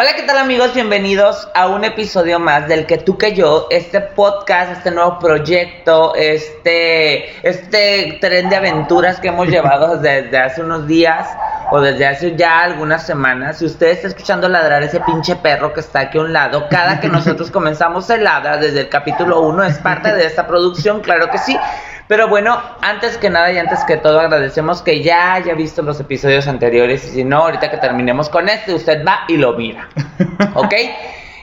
Hola, ¿qué tal, amigos? Bienvenidos a un episodio más del Que Tú, Que Yo, este podcast, este nuevo proyecto, este tren de aventuras que hemos llevado desde hace unos días o desde hace ya algunas semanas. Si usted está escuchando ladrar ese pinche perro que está aquí a un lado, cada que nosotros comenzamos el ladra desde el capítulo 1, es parte de esta producción, claro que sí. Pero bueno, antes que nada y antes que todo agradecemos que ya haya visto los episodios anteriores, y si no, ahorita que terminemos con este, usted va y lo mira, ¿ok?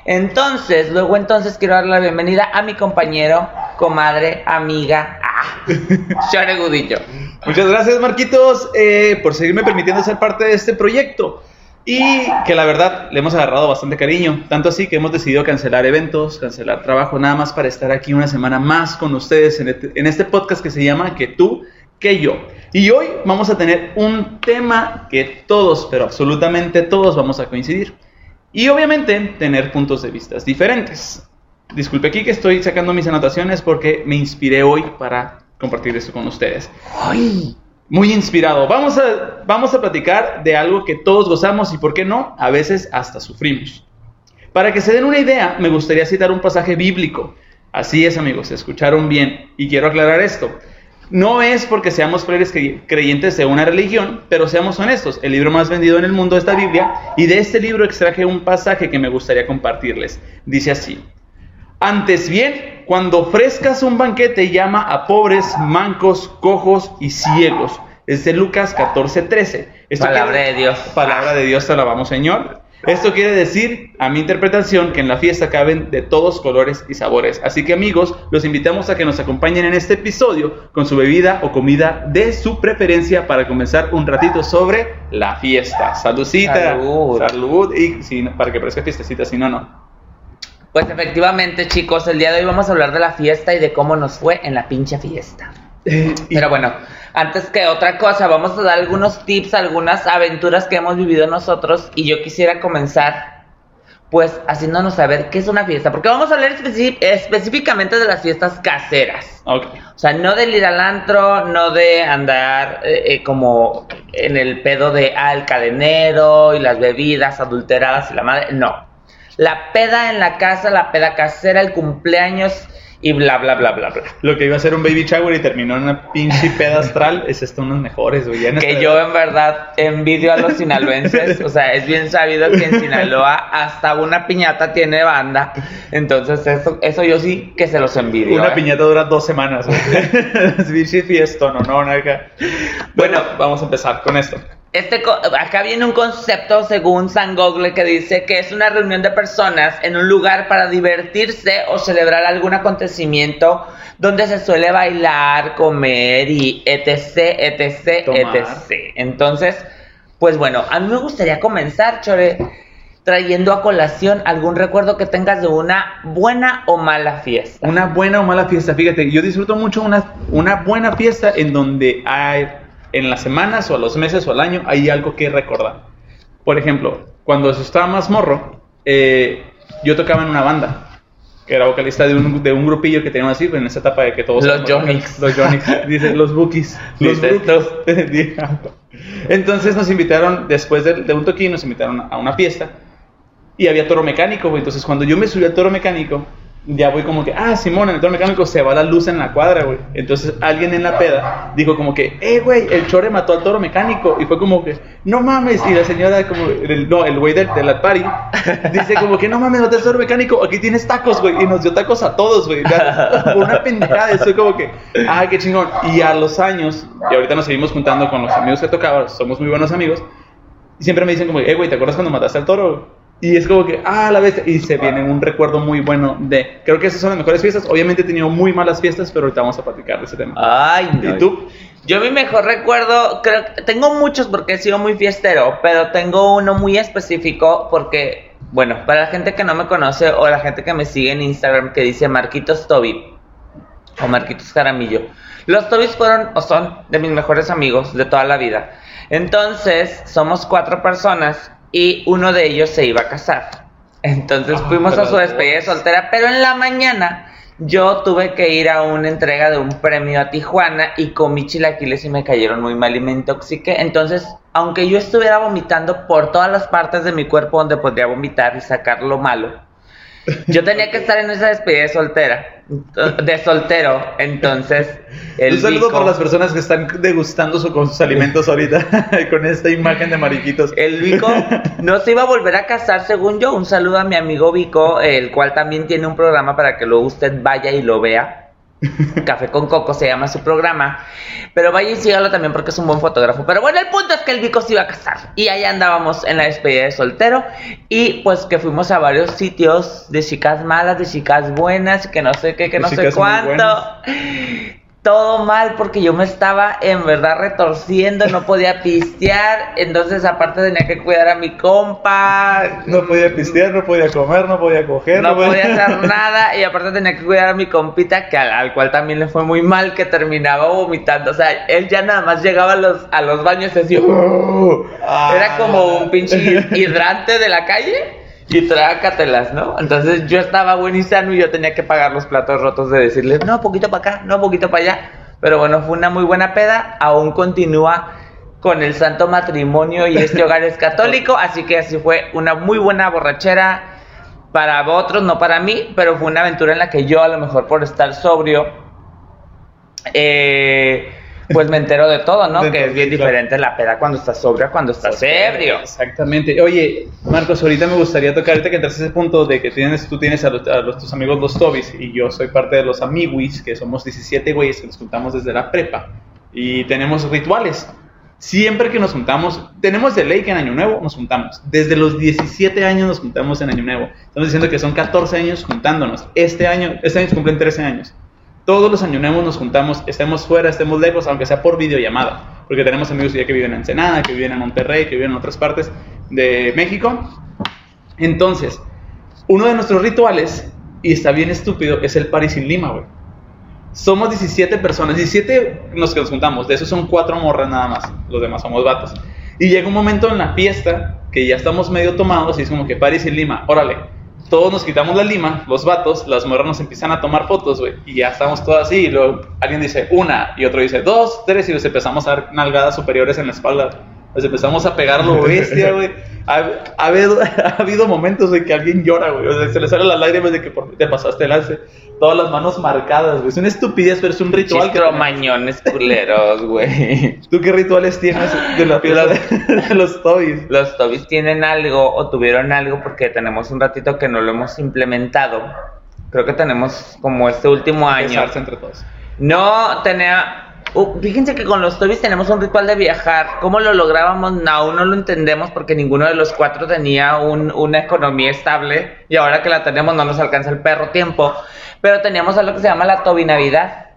Entonces quiero dar la bienvenida a mi compañero, comadre, amiga, Shore Gudino. Muchas gracias, Marquitos, por seguirme permitiendo ser parte de este proyecto. Y que la verdad le hemos agarrado bastante cariño, tanto así que hemos decidido cancelar eventos, cancelar trabajo, nada más para estar aquí una semana más con ustedes en este podcast que se llama Que Tú, Que Yo. Y hoy vamos a tener un tema que todos, pero absolutamente todos, vamos a coincidir. Y obviamente tener puntos de vista diferentes. Disculpe aquí que estoy sacando mis anotaciones porque me inspiré hoy para compartir esto con ustedes. ¡Ay! Muy inspirado. Vamos a platicar de algo que todos gozamos y, por qué no, a veces hasta sufrimos. Para que se den una idea, me gustaría citar un pasaje bíblico. Así es, amigos, escucharon bien. Y quiero aclarar esto. No es porque seamos creyentes de una religión, pero seamos honestos. El libro más vendido en el mundo es la Biblia, y de este libro extraje un pasaje que me gustaría compartirles. Dice así: antes bien, cuando ofrezcas un banquete, llama a pobres, mancos, cojos y ciegos. Es de Lucas 14:13. Palabra de Dios, te alabamos, Señor. Esto quiere decir, a mi interpretación, que en la fiesta caben de todos colores y sabores. Así que, amigos, los invitamos a que nos acompañen en este episodio con su bebida o comida de su preferencia para comenzar un ratito sobre la fiesta. Saludcita. Salud. Y sí, para que parezca fiestecita, si no, no. Pues efectivamente, chicos, el día de hoy vamos a hablar de la fiesta y de cómo nos fue en la pinche fiesta. Pero bueno, antes que otra cosa, vamos a dar algunos tips, algunas aventuras que hemos vivido nosotros, y yo quisiera comenzar, pues, haciéndonos saber qué es una fiesta, porque vamos a hablar específicamente de las fiestas caseras. Okay. O sea, no del ir al antro, no de andar como en el pedo de el cadenero y las bebidas adulteradas y la madre, no. La peda en la casa, la peda casera, el cumpleaños y bla, bla, bla, bla, bla. Lo que iba a ser un baby shower y terminó en una pinche peda astral, es esto unos mejores, güey. Que yo, en verdad, envidio a los sinaloenses. O sea, es bien sabido que en Sinaloa hasta una piñata tiene banda. Entonces, eso yo sí que se los envidio. Una piñata dura 2 semanas, güey. Es pinche fiesta, no, acá. Bueno, vamos a empezar con esto. Acá viene un concepto según San Google que dice que es una reunión de personas en un lugar para divertirse o celebrar algún acontecimiento donde se suele bailar, comer y etc. Entonces, pues bueno, a mí me gustaría comenzar, Chore, trayendo a colación algún recuerdo que tengas de una buena o mala fiesta. Una buena o mala fiesta, fíjate, yo disfruto mucho una buena fiesta en donde hay... en las semanas o a los meses o al año hay algo que recordar. Por ejemplo, cuando estaba más morro, yo tocaba en una banda, que era vocalista de un grupillo que teníamos así, pues, en esa etapa de que todos... Los Yonics, dicen los Bookies. Entonces nos invitaron, después de un toquín, nos invitaron a una fiesta y había toro mecánico. Entonces cuando yo me subí al toro mecánico, ya voy como que, Simón, en el toro mecánico se va la luz en la cuadra, güey. Entonces alguien en la peda dijo como que, güey, el Chore mató al toro mecánico. Y fue como que, no mames. Y la señora, como, el güey de la party, dice como que, no mames, mató al toro mecánico. Aquí tienes tacos, güey. Y nos dio tacos a todos, güey. Una pendejada. Estoy como que, qué chingón. Y a los años, y ahorita nos seguimos juntando con los amigos que tocaban, somos muy buenos amigos. Y siempre me dicen como, güey, ¿te acuerdas cuando mataste al toro? Y es como que, la bestia. Y se viene un recuerdo muy bueno de... Creo que esas son las mejores fiestas. Obviamente he tenido muy malas fiestas, pero ahorita vamos a platicar de ese tema. Ay, no. ¿Y tú? Yo mi mejor recuerdo... creo que tengo muchos porque he sido muy fiestero, pero tengo uno muy específico porque... Bueno, para la gente que no me conoce o la gente que me sigue en Instagram, que dice Marquitos Toby o Marquitos Caramillo. Los Tobys fueron o son de mis mejores amigos de toda la vida. Entonces, somos 4 personas... y uno de ellos se iba a casar. Entonces fuimos a su despedida de soltera, pero en la mañana Yo tuve que ir a una entrega de un premio a Tijuana y comí chilaquiles y me cayeron muy mal y me intoxiqué. Entonces, aunque yo estuviera vomitando por todas las partes de mi cuerpo donde podría vomitar y sacar lo malo, yo tenía que estar en esa despedida de soltera, de soltero. Entonces, un saludo por las personas que están degustando sus alimentos ahorita con esta imagen de mariquitos. El Vico no se iba a volver a casar, según yo. Un saludo a mi amigo Vico, el cual también tiene un programa para que luego usted vaya y lo vea. Café con Coco se llama su programa, pero vaya y sígalo también porque es un buen fotógrafo. Pero bueno, el punto es que el Vico se iba a casar y ahí andábamos en la despedida de soltero. Y pues que fuimos a varios sitios de chicas malas, de chicas buenas, que no sé qué, que no sé cuánto. Todo mal porque yo me estaba en verdad retorciendo, no podía pistear, entonces aparte tenía que cuidar a mi compa. No podía pistear, no podía comer, no podía coger. No podía hacer nada y aparte tenía que cuidar a mi compita, que al cual también le fue muy mal, que terminaba vomitando. O sea, él ya nada más llegaba a los baños y decía... Era como un pinche hidrante de la calle. Y trácatelas, ¿no? Entonces yo estaba buen y sano y yo tenía que pagar los platos rotos de decirles, no, poquito para acá, no, poquito para allá. Pero bueno, fue una muy buena peda. Aún continúa con el santo matrimonio y este hogar es católico. Así que así fue una muy buena borrachera para otros, no para mí. Pero fue una aventura en la que yo, a lo mejor por estar sobrio, pues me entero de todo, ¿no? Que es bien diferente la peda cuando estás sobrio a cuando estás ebrio. Exactamente. Oye, Marcos, ahorita me gustaría tocar, ahorita que entras a ese punto de que tú tienes a tus amigos los Tobys, y yo soy parte de los amiguis, que somos 17 güeyes que nos juntamos desde la prepa, y tenemos rituales. Siempre que nos juntamos, tenemos de ley que en Año Nuevo nos juntamos. Desde los 17 años nos juntamos en Año Nuevo. Estamos diciendo que son 14 años juntándonos. Este año se cumplen 13 años. Todos los Año Nuevos nos juntamos, estemos fuera, estemos lejos, aunque sea por videollamada, porque tenemos amigos ya que viven en Ensenada, que viven en Monterrey, que viven en otras partes de México. Entonces, uno de nuestros rituales, y está bien estúpido, es el party sin Lima, güey. Somos 17 personas, 17 los que nos juntamos, de esos son 4 morras nada más, los demás somos vatos. Y llega un momento en la fiesta que ya estamos medio tomados y es como que party sin Lima, órale. Todos nos quitamos la lima, los vatos, las morras nos empiezan a tomar fotos, güey, y ya estamos todos así, y luego alguien dice una, y otro dice dos, tres, y nos empezamos a dar nalgadas superiores en la espalda, nos empezamos a pegar lo bestia, güey. Ha habido momentos de que alguien llora, güey, o sea, se le salen las lágrimas de que te pasaste el lance, todas las manos marcadas, güey, es una estupidez, pero es un ritual. Chistromañones culeros, güey. ¿Tú qué rituales tienes de la piedra de los Tobys? Los Tobys tienen algo, o tuvieron algo, porque tenemos un ratito que no lo hemos implementado, creo que tenemos como este último año. Entre todos. No, tenía... fíjense que con los Tobys tenemos un ritual de viajar. ¿Cómo lo lográbamos? No, aún no lo entendemos porque ninguno de los 4 tenía una economía estable y ahora que la tenemos no nos alcanza el perro tiempo. Pero teníamos algo que se llama la Toby Navidad,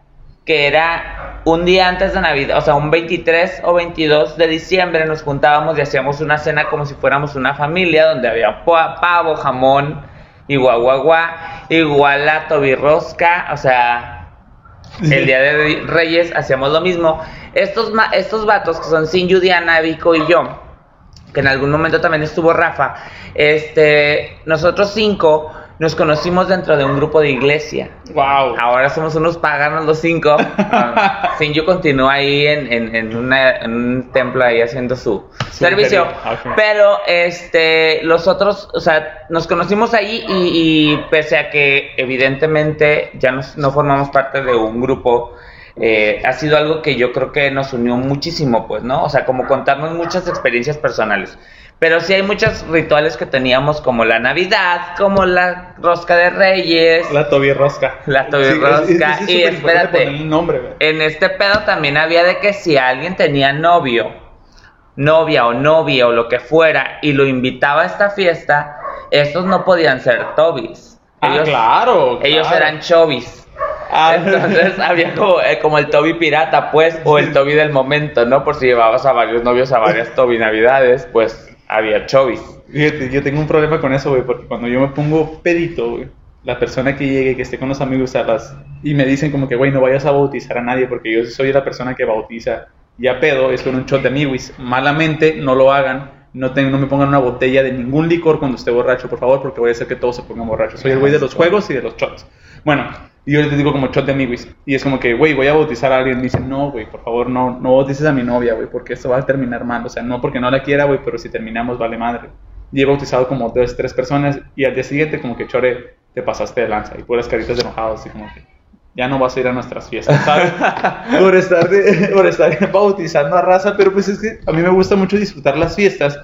que era un día antes de Navidad, o sea, un 23 o 22 de diciembre nos juntábamos y hacíamos una cena como si fuéramos una familia donde había pavo, jamón y guaguaguá, igual la Toby Rosca, o sea... El día de Reyes hacíamos lo mismo. Estos vatos que son Sinyu, Diana, Vico y yo, que en algún momento también estuvo Rafa, nosotros 5 nos conocimos dentro de un grupo de iglesia. Wow. Ahora somos unos paganos los 5. Sinyu continúa ahí en un templo ahí haciendo su servicio. Okay. Pero los otros, o sea, nos conocimos ahí y pese a que evidentemente ya no formamos parte de un grupo, ha sido algo que yo creo que nos unió muchísimo, pues, ¿no? O sea, como contarnos muchas experiencias personales. Pero sí hay muchos rituales que teníamos, como la Navidad, como la Rosca de Reyes. La Toby Rosca. Es y espérate, nombre, en este pedo también había de que si alguien tenía novio, novia o novio o lo que fuera, y lo invitaba a esta fiesta, estos no podían ser Tobys. Claro. Ellos eran Chobys. Entonces había como el Toby pirata, pues, o el Toby del momento, ¿no? Por si llevabas a varios novios, a varias Toby Navidades, pues... Había Chobys. Fíjate, yo tengo un problema con eso, güey, porque cuando yo me pongo pedito, güey, la persona que llegue, que esté con los amigos y me dicen como que, güey, no vayas a bautizar a nadie, porque yo soy la persona que bautiza ya pedo, es con un shot de amiguis. Malamente, no lo hagan, no me pongan una botella de ningún licor cuando esté borracho, por favor, porque voy a hacer que todos se pongan borrachos. Soy el güey de los juegos y de los shots. Bueno, Y yo les digo como shot de amiguis. Y es como que, güey, voy a bautizar a alguien. Me dicen, no, güey, por favor, no bautices a mi novia, güey, porque esto va a terminar mal. O sea, no porque no la quiera, güey, pero si terminamos, vale madre. Y he bautizado como 2, 3 personas. Y al día siguiente, como que, Chore, te pasaste de lanza. Y puras caritas de enojados, así como que, ya no vas a ir a nuestras fiestas, ¿sabes? por estar bautizando a raza. Pero pues es que a mí me gusta mucho disfrutar las fiestas.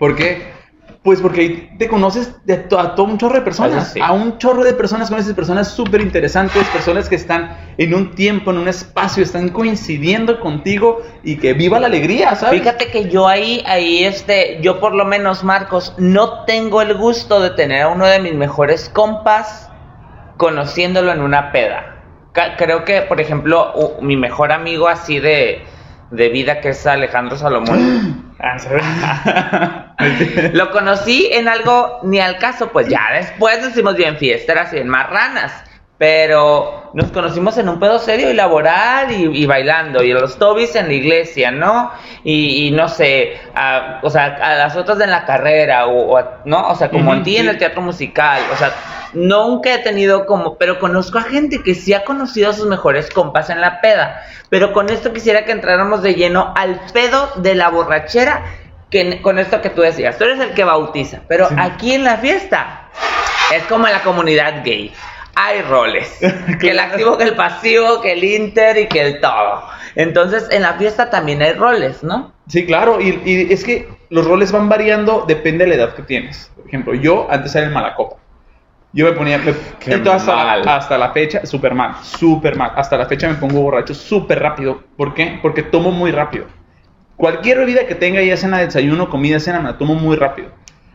¿Por qué? Pues porque te conoces a todo un chorro de personas, sí. A un chorro de personas, con esas personas súper interesantes, personas que están en un tiempo, en un espacio, están coincidiendo contigo y que viva la alegría, ¿sabes? Fíjate que yo yo por lo menos, Marcos, no tengo el gusto de tener a uno de mis mejores compas conociéndolo en una peda. Creo que, por ejemplo, mi mejor amigo así de vida, que es Alejandro Salomón. Lo conocí en algo ni al caso, pues ya después decimos bien fiesteras y bien marranas, pero nos conocimos en un pedo serio y laboral y bailando, y los Tobys en la iglesia, ¿no? Y no sé, o sea, a las otras en la carrera, ¿no? O sea, como a ti en el teatro musical, o sea, nunca he tenido como, pero conozco a gente que sí ha conocido a sus mejores compas en la peda. Pero con esto quisiera que entráramos de lleno al pedo de la borrachera, que con esto que tú decías, tú eres el que bautiza, pero sí. Aquí en la fiesta es como en la comunidad gay, hay roles, que el activo, que el pasivo, que el inter y que el todo. Entonces en la fiesta también hay roles, ¿no? Sí, claro, y es que los roles van variando, depende de la edad que tienes. Por ejemplo, yo antes era el malacopa. Yo me ponía, hasta la fecha, súper mal. Hasta la fecha me pongo borracho súper rápido. ¿Por qué? Porque tomo muy rápido. Cualquier bebida que tenga, ya sea desayuno, comida, cena, me la tomo muy rápido.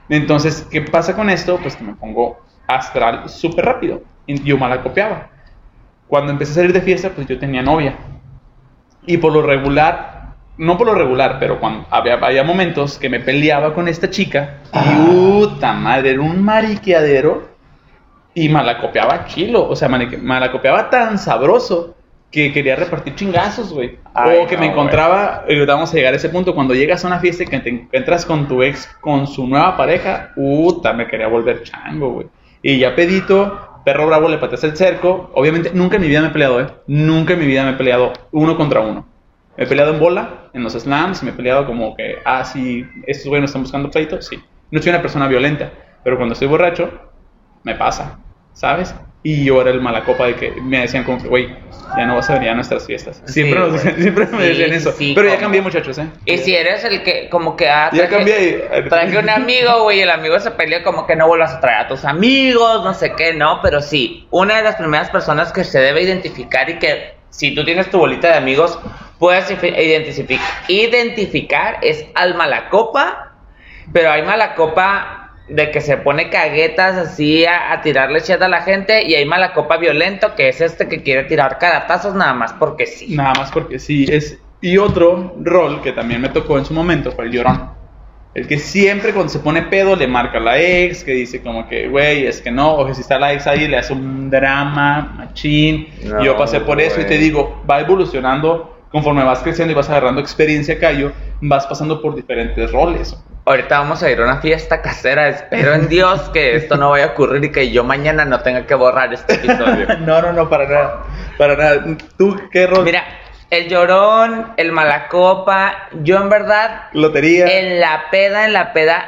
Entonces, ¿qué pasa con esto? Pues que me pongo astral súper rápido. Y yo malacopeaba. Cuando empecé a salir de fiesta, pues yo tenía novia. Y pero cuando había momentos que me peleaba con esta chica, y puta madre, era un mariqueadero. Y malacopeaba chilo, o sea, malacopeaba tan sabroso que quería repartir chingazos, güey. O que no, me encontraba, y vamos a llegar a ese punto, cuando llegas a una fiesta y que te encuentras con tu ex, con su nueva pareja, me quería volver chango, güey. Y ya pedito, perro bravo, le pateas el cerco. Obviamente, nunca en mi vida me he peleado, uno contra uno. Me he peleado en bola, en los slams, me he peleado como que, sí, estos güeyes no están buscando pleito, sí. No soy una persona violenta, pero cuando estoy borracho, me pasa, ¿sabes? Y yo era el malacopa de que me decían como que, güey, ya no vas a venir a nuestras fiestas. Siempre me decían eso. Sí, pero ya cambié, muchachos, ¿eh? Y si eres el que como que... traje un amigo, güey, el amigo se peleó como que no vuelvas a traer a tus amigos, no sé qué, ¿no? Pero sí, una de las primeras personas que se debe identificar y que si tú tienes tu bolita de amigos puedes identificar es al malacopa, pero hay malacopa... de que se pone caguetas así a tirarle chat a la gente, y hay malacopa violento, que es este que quiere tirar caratazos nada más porque sí. Y otro rol que también me tocó en su momento fue el llorón. El que siempre cuando se pone pedo le marca a la ex, que dice como que, güey, es que no, o que si está la ex ahí le hace un drama, machín. No, yo pasé por eso, güey. Y te digo, va evolucionando. Conforme vas creciendo y vas agarrando experiencia, Cayo, vas pasando por diferentes roles. Ahorita vamos a ir a una fiesta casera. Espero en Dios que esto no vaya a ocurrir y que yo mañana no tenga que borrar este episodio. No, para nada. Para nada. ¿Tú qué rol? Mira, el llorón, el malacopa, yo en verdad... Lotería. En la peda...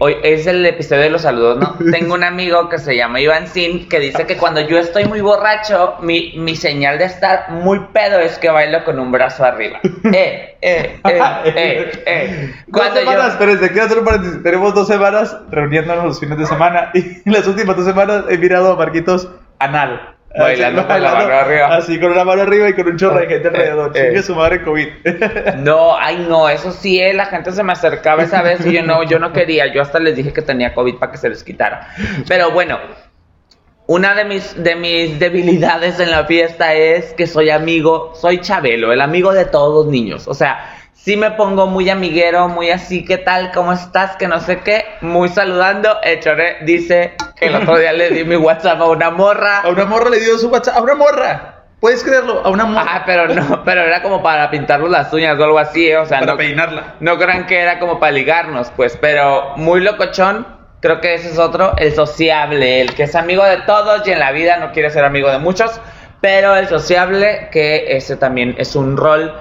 Hoy es el episodio de los saludos, ¿no? Tengo un amigo que se llama Iván Sin, que dice que cuando yo estoy muy borracho, mi señal de estar muy pedo es que bailo con un brazo arriba. Cuando 2 semanas, pero desde que hacer un paréntesis, tenemos 2 semanas reuniéndonos los fines de semana, y las últimas 2 semanas he mirado a Marquitos Anal. Bailando con la mano arriba. Así, con una mano arriba y con un chorro de gente alrededor. Chingue su madre COVID. No, eso sí, la gente se me acercaba esa vez y yo no quería. Yo hasta les dije que tenía COVID para que se les quitara. Pero bueno, una de mis debilidades en la fiesta es que soy Chabelo, el amigo de todos los niños. O sea, sí me pongo muy amiguero, muy así, ¿qué tal? ¿Cómo estás? Que no sé qué, muy saludando. El Chore dice que el otro día le di mi WhatsApp a una morra. A una morra le dio su WhatsApp, a una morra. ¿Puedes creerlo? A una morra. Pero era como para pintarnos las uñas o algo así, o sea. Para peinarla. No crean que era como para ligarnos, pues, pero muy locochón. Creo que ese es otro, el sociable, el que es amigo de todos y en la vida no quiere ser amigo de muchos, pero el sociable, que ese también es un rol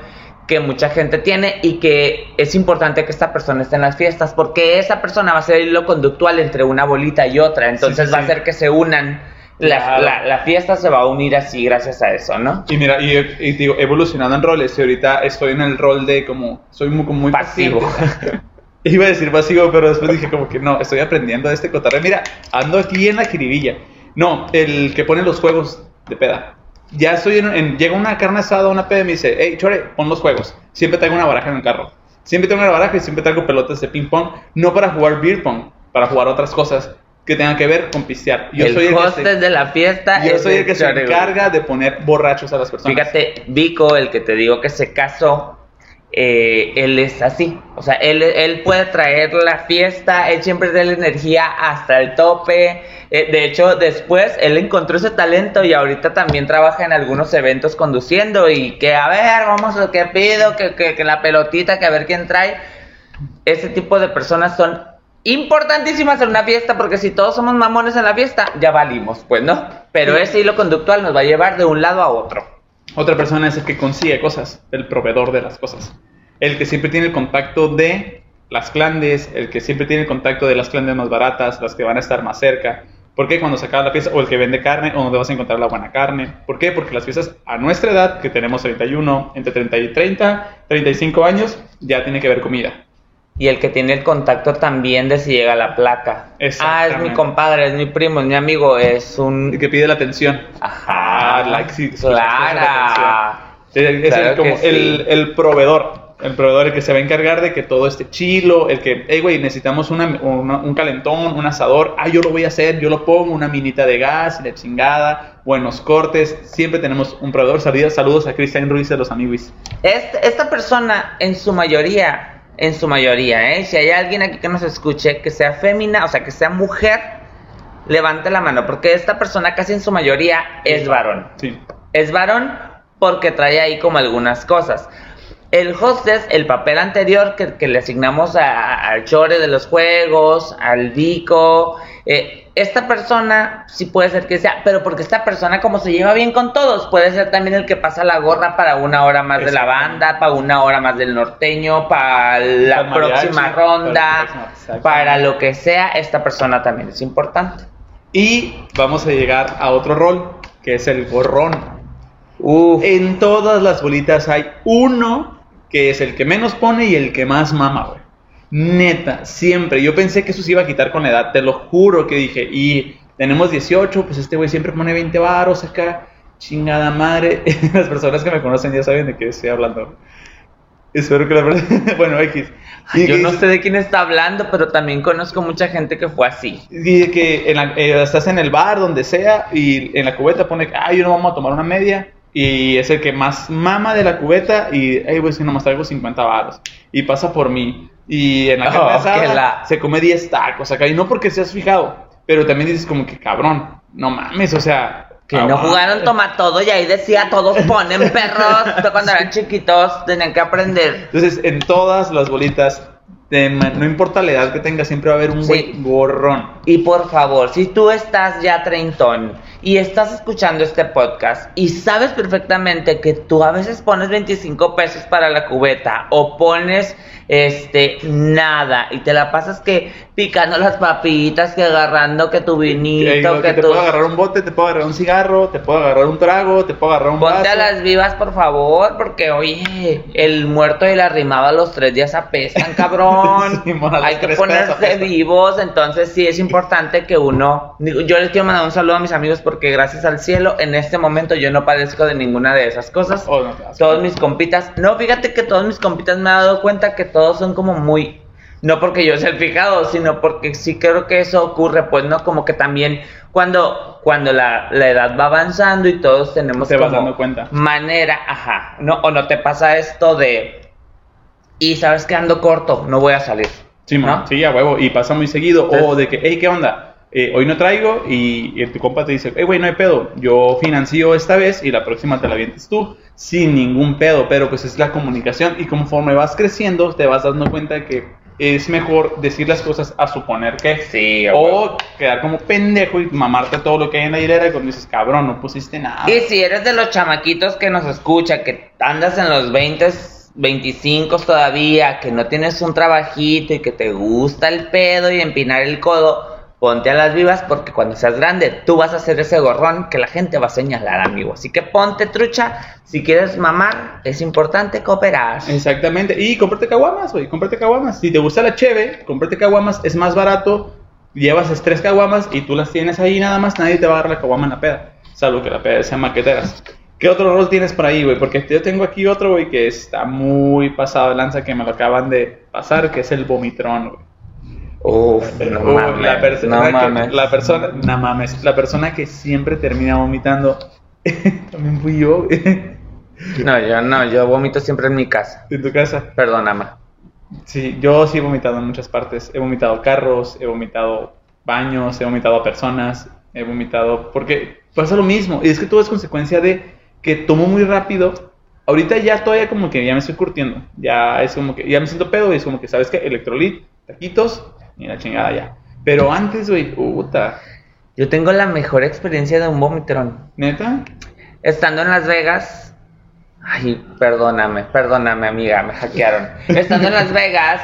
que mucha gente tiene y que es importante que esta persona esté en las fiestas, porque esa persona va a ser el hilo conductual entre una bolita y otra, entonces sí, va a hacer que se unan. La fiesta se va a unir así gracias a eso, ¿no? Y mira, y digo, evolucionando en roles, y ahorita estoy en el rol de como, soy muy pasivo. Iba a decir pasivo, pero después dije como que no, estoy aprendiendo de este cotarreo. Mira, ando aquí en la jiribilla. No, el que pone los juegos de peda. Ya estoy llega una carne asada, una peda y me dice, hey, Chore, pon los juegos. Siempre traigo una baraja en el carro. Siempre tengo una baraja y siempre traigo pelotas de ping pong. No para jugar beer pong, para jugar otras cosas que tengan que ver con pistear. Yo soy el que se encarga de poner borrachos a las personas. Fíjate, Vico, el que te digo que se casó, él es así. O sea, él puede traer la fiesta, él siempre da la energía hasta el tope. De hecho, después él encontró ese talento y ahorita también trabaja en algunos eventos conduciendo. Y que a ver, vamos, que pido, que la pelotita, que a ver quién trae. Ese tipo de personas son importantísimas en una fiesta, porque si todos somos mamones en la fiesta, ya valimos, pues, ¿no? Pero ese hilo conductual nos va a llevar de un lado a otro. Otra persona es el que consigue cosas, el proveedor de las cosas. El que siempre tiene el contacto de las clandes, el que siempre tiene el contacto de las clandes más baratas, las que van a estar más cerca. ¿Por qué? Cuando se acaba la fiesta, o el que vende carne, o donde vas a encontrar la buena carne. ¿Por qué? Porque las fiestas a nuestra edad, que tenemos 31, entre 30 y 35 años, ya tiene que ver comida. Y el que tiene el contacto también de si llega la placa. Ah, es mi compadre, es mi primo, es mi amigo, es un... El que pide la atención. Ajá. Clara. Es el proveedor. El proveedor, el que se va a encargar de que todo esté chilo. El que, hey, güey, necesitamos un calentón, un asador. Ah, yo lo voy a hacer, yo lo pongo, una minita de gas, de chingada, buenos cortes. Siempre tenemos un proveedor. Saludos a Cristian Ruiz de los amiguis. Esta persona, en su mayoría, si hay alguien aquí que nos escuche, que sea fémina, o sea, que sea mujer, levante la mano, porque esta persona casi en su mayoría es varón. Sí. Es varón porque trae ahí como algunas cosas. El hostess, el papel anterior que le asignamos al Chore de los juegos, al Vico, esta persona sí puede ser que sea, pero porque esta persona como se lleva bien con todos, puede ser también el que pasa la gorra para una hora más de la banda, para una hora más del norteño, para la próxima ronda, para lo que sea, esta persona también es importante. Y vamos a llegar a otro rol, que es el gorrón. En todas las bolitas hay uno que es el que menos pone y el que más mama, güey. Neta, siempre. Yo pensé que eso se iba a quitar con la edad, te lo juro que dije. Y tenemos 18, pues este güey siempre pone 20 varos acá. Chingada madre. Las personas que me conocen ya saben de qué estoy hablando. Espero que la verdad... Bueno, X. Yo no sé de quién está hablando, pero también conozco mucha gente que fue así. Dice que estás en el bar, donde sea, y en la cubeta pone, yo no vamos a tomar una media. Y es el que más mama de la cubeta. Y, hey, güey, si nomás traigo 50 baros. Y pasa por mí. Y en la carne asada se come 10 tacos acá. Y no porque seas fijado, pero también dices como que, cabrón, no mames, o sea... Que no jugaron toma todo y ahí decía, todos ponen perros. Cuando eran chiquitos tenían que aprender. Entonces, en todas las bolitas... no importa la edad que tengas, siempre va a haber un buen gorrón. Y por favor, si tú estás ya treintón y estás escuchando este podcast y sabes perfectamente que tú a veces pones 25 pesos para la cubeta o pones nada y te la pasas que picando las papitas, que agarrando que tu vinito, que te puedo agarrar un bote, te puedo agarrar un cigarro, te puedo agarrar un trago, te puedo agarrar un vaso. Ponte a las vivas, por favor, porque oye, el muerto y la arrimada los 3 días apestan, cabrón. Sí, hay que ponerse vivos, entonces sí es importante que uno... Yo les quiero mandar un saludo a mis amigos porque gracias al cielo, en este momento yo no padezco de ninguna de esas cosas. Todos mis compitas... No, fíjate que todos mis compitas me he dado cuenta que todos son como muy... No porque yo sea el fijado, sino porque sí creo que eso ocurre, pues no, como que también cuando la edad va avanzando y todos tenemos como vas dando cuenta. Manera, ajá, no, o no te pasa esto de... Y sabes que ando corto, no voy a salir. Sí, ¿no? Sí, a huevo. Y pasa muy seguido. Entonces, de que, hey, ¿qué onda? Hoy no traigo. Y tu compa te dice, hey, güey, no hay pedo. Yo financio esta vez y la próxima te la avientes tú. Sin ningún pedo. Pero pues es la comunicación. Y conforme vas creciendo, te vas dando cuenta de que es mejor decir las cosas a suponer que. Sí, o quedar como pendejo y mamarte todo lo que hay en la hilera y cuando dices, cabrón, no pusiste nada. Y si eres de los chamaquitos que nos escucha, que andas en los 20s, 25s todavía, que no tienes un trabajito y que te gusta el pedo y empinar el codo, ponte a las vivas porque cuando seas grande tú vas a ser ese gorrón que la gente va a señalar, amigo. Así que ponte trucha, si quieres mamar, es importante cooperar. Exactamente, y cómprate caguamas, güey, cómprate caguamas. Si te gusta la cheve, cómprate caguamas, es más barato, llevas 3 caguamas y tú las tienes ahí nada más, nadie te va a dar la caguama en la peda, salvo que la peda sean maqueteras. ¿Qué otro rol tienes por ahí, güey? Porque yo tengo aquí otro, güey, que está muy pasado de lanza, que me lo acaban de pasar, que es el vomitrón, güey. Uf, la persona que siempre termina vomitando. También fui yo. Yo vomito siempre en mi casa. ¿En tu casa? Perdóname. Sí, yo sí he vomitado en muchas partes. He vomitado carros, he vomitado baños, he vomitado a personas, he vomitado porque pasa lo mismo. Y es que todo es consecuencia de que tomo muy rápido. Ahorita ya todavía como que ya me estoy curtiendo. Ya es como que ya me siento pedo y es como que, ¿sabes qué? Electrolit, taquitos y la chingada ya. Pero antes, güey, puta. Yo tengo la mejor experiencia de un vomitrón. ¿Neta? Estando en Las Vegas. Ay, perdóname, amiga, me hackearon. Estando en Las Vegas,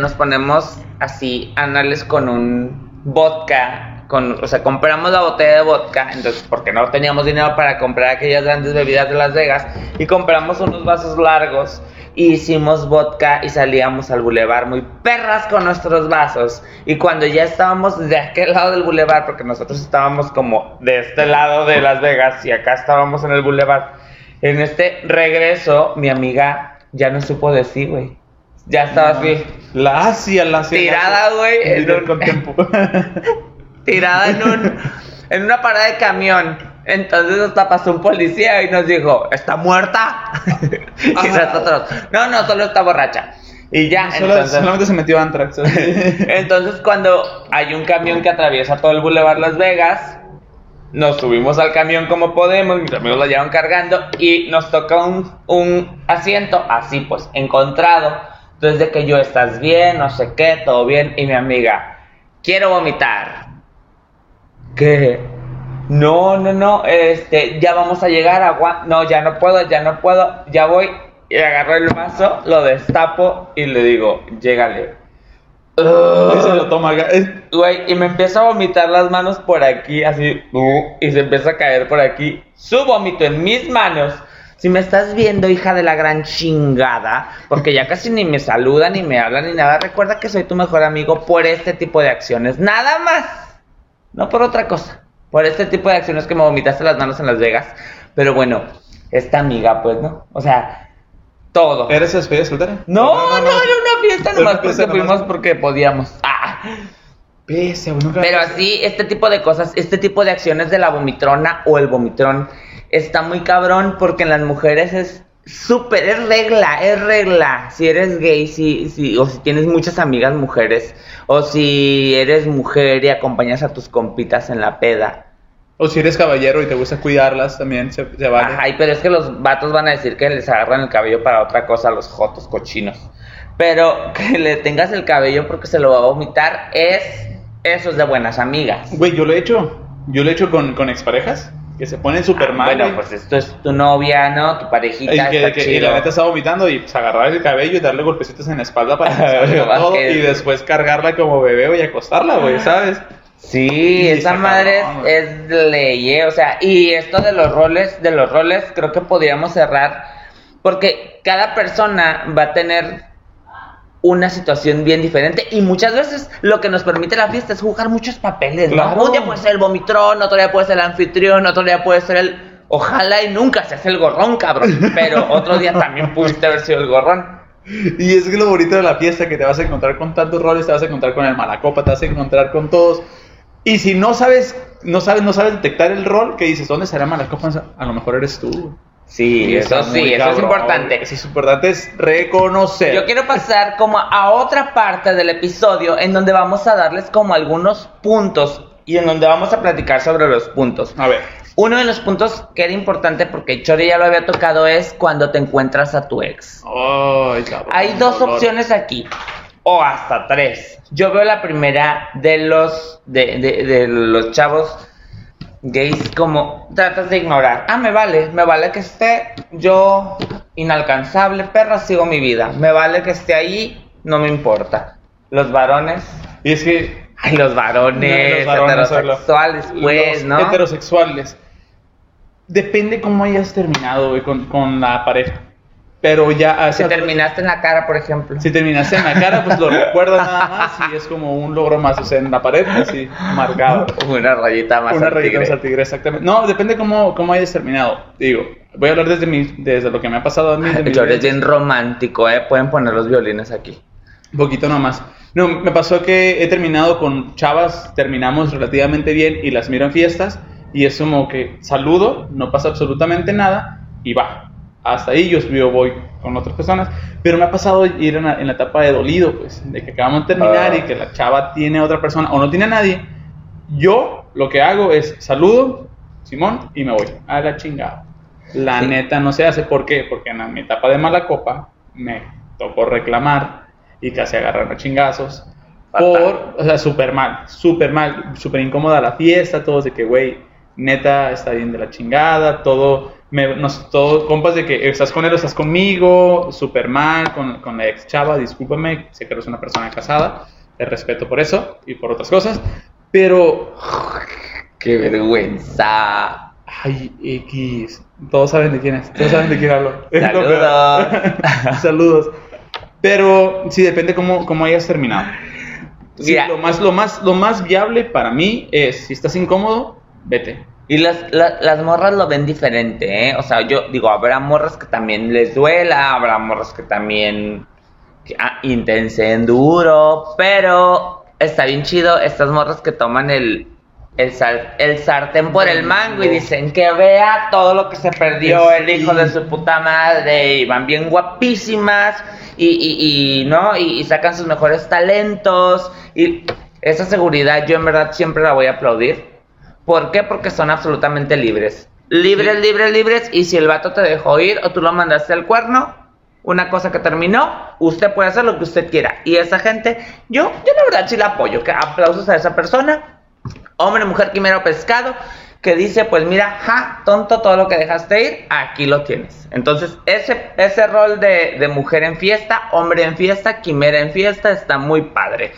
nos ponemos así anales con un vodka, compramos la botella de vodka, entonces porque no teníamos dinero para comprar aquellas grandes bebidas de Las Vegas y compramos unos vasos largos. Hicimos vodka y salíamos al bulevar muy perras con nuestros vasos. Y cuando ya estábamos de aquel lado del bulevar, porque nosotros estábamos como de este lado de Las Vegas y acá estábamos en el bulevar, en este regreso, mi amiga ya no supo decir, güey. Ya estaba así. La hacía. Tirada, güey. Tirada en una parada de camión. Entonces hasta pasó un policía y nos dijo, ¿está muerta? Y nosotros, no, solo está borracha. Y ya, solamente se metió Antrax. Entonces cuando hay un camión que atraviesa todo el bulevar Las Vegas, nos subimos al camión como podemos, mis amigos lo llevan cargando y nos toca un asiento así pues, encontrado. Entonces de que yo, ¿estás bien? No sé qué, todo bien. Y mi amiga, quiero vomitar. ¿Qué? No, ya vamos a llegar, no, ya no puedo, ya voy, y agarro el vaso, lo destapo y le digo, llégale. Y se lo toma, güey, y me empiezo a vomitar las manos por aquí, así, y se empieza a caer por aquí, su vómito en mis manos. Si me estás viendo, hija de la gran chingada, porque ya casi ni me saluda, ni me habla, ni nada, recuerda que soy tu mejor amigo por este tipo de acciones, nada más, no por otra cosa. Por este tipo de acciones que me vomitaste las manos en Las Vegas. Pero bueno, esta amiga, pues, ¿no? O sea, todo. ¿Eres despedida soltera? No, era una fiesta nomás porque fuimos porque podíamos. Pero así, este tipo de cosas, este tipo de acciones de la vomitrona o el vomitrón está muy cabrón porque en las mujeres es súper, es regla. Si eres gay, o si tienes muchas amigas mujeres, o si eres mujer y acompañas a tus compitas en la peda. O si eres caballero y te gusta cuidarlas, también se vale. Ajá, pero es que los vatos van a decir que les agarran el cabello para otra cosa, los jotos cochinos. Pero que le tengas el cabello porque se lo va a vomitar, eso es de buenas amigas. Güey, yo lo he hecho con exparejas. Que se ponen súper mal. Bueno, pues esto es tu novia, ¿no? Tu parejita. Y la neta está vomitando y pues, agarrar el cabello y darle golpecitos en la espalda para que se todo. Y después cargarla como bebé y acostarla, güey, ¿sabes? Sí, y esa madre es ley, o sea, y esto de los roles, creo que podríamos cerrar. Porque cada persona va a tener una situación bien diferente y muchas veces lo que nos permite la fiesta es jugar muchos papeles, claro. ¿No? Un día puede ser el vomitrón, otro día puede ser el anfitrión, otro día puede ser el... Ojalá y nunca seas el gorrón, cabrón, pero otro día también pudiste haber sido el gorrón. Y es que lo bonito de la fiesta, que te vas a encontrar con tantos roles, te vas a encontrar con el malacopa, te vas a encontrar con todos. Y si no sabes detectar el rol, que dices, ¿dónde será malacopa? A lo mejor eres tú. Sí, eso es importante. Eso es importante, es reconocer. Yo quiero pasar como a otra parte del episodio en donde vamos a darles como algunos puntos y en donde vamos a platicar sobre los puntos. A ver. Uno de los puntos que era importante porque Chore ya lo había tocado es cuando te encuentras a tu ex. Ay, cabrón, hay dos opciones aquí. o hasta 3. Yo veo la primera de los chavos gays como tratas de ignorar. Ah, me vale que esté yo inalcanzable, perra, sigo mi vida. Me vale que esté ahí, no me importa. Los varones. Y es que... Ay, los varones heterosexuales, pues, ¿no? Heterosexuales. Depende cómo hayas terminado, güey, con la pareja. Pero ya... Si terminaste en la cara, por ejemplo. Si terminaste en la cara, pues lo recuerdas nada más y es como un logro más, o sea, en la pared, así, marcado. Una rayita más al tigre. Una rayita más al tigre, exactamente. No, depende cómo hayas terminado. Digo, voy a hablar desde lo que me ha pasado a mí. Yo eres bien romántico, ¿eh? Pueden poner los violines aquí. Un poquito nomás. No, me pasó que he terminado con chavas, terminamos relativamente bien y las miro en fiestas. Y es como que saludo, no pasa absolutamente nada y va. Hasta ahí yo voy con otras personas. Pero me ha pasado ir en la etapa de dolido, pues, de que acabamos de terminar y que la chava tiene a otra persona o no tiene a nadie. Yo lo que hago es saludo, Simón, y me voy. A la chingada. La neta no se hace. ¿Por qué? Porque en mi etapa de mala copa me tocó reclamar y casi agarrarme chingazos. Fatal. O sea, súper mal, súper incómoda la fiesta, todos de que, güey, neta, está bien de la chingada, todos compas de que estás con él o estás conmigo, súper mal, con la ex chava, discúlpame, sé que eres una persona casada, te respeto por eso y por otras cosas, pero... ¡Qué vergüenza! Ay, X, todos saben de quién es, todos saben de quién hablo. ¡Saludos! Saludos. Pero sí, depende cómo hayas terminado. Sí, yeah. Lo más viable para mí es, si estás incómodo, vete. Y las morras lo ven diferente, ¿eh? O sea, yo digo, habrá morras que también les duela, habrá morras que también intensen duro, pero está bien chido estas morras que toman el sartén por el mango y dicen que vea todo lo que se perdió el hijo de su puta madre, y van bien guapísimas y ¿no? Y sacan sus mejores talentos, y esa seguridad yo en verdad siempre la voy a aplaudir. ¿Por qué? Porque son absolutamente libres. Libres. Y si el vato te dejó ir o tú lo mandaste al cuerno, una cosa que terminó, usted puede hacer lo que usted quiera. Y esa gente, yo la verdad sí la apoyo. Que aplausos a esa persona, hombre, mujer, quimera o pescado, que dice, pues mira, ja, tonto, todo lo que dejaste ir, aquí lo tienes. Entonces, ese rol de mujer en fiesta, hombre en fiesta, quimera en fiesta, está muy padre.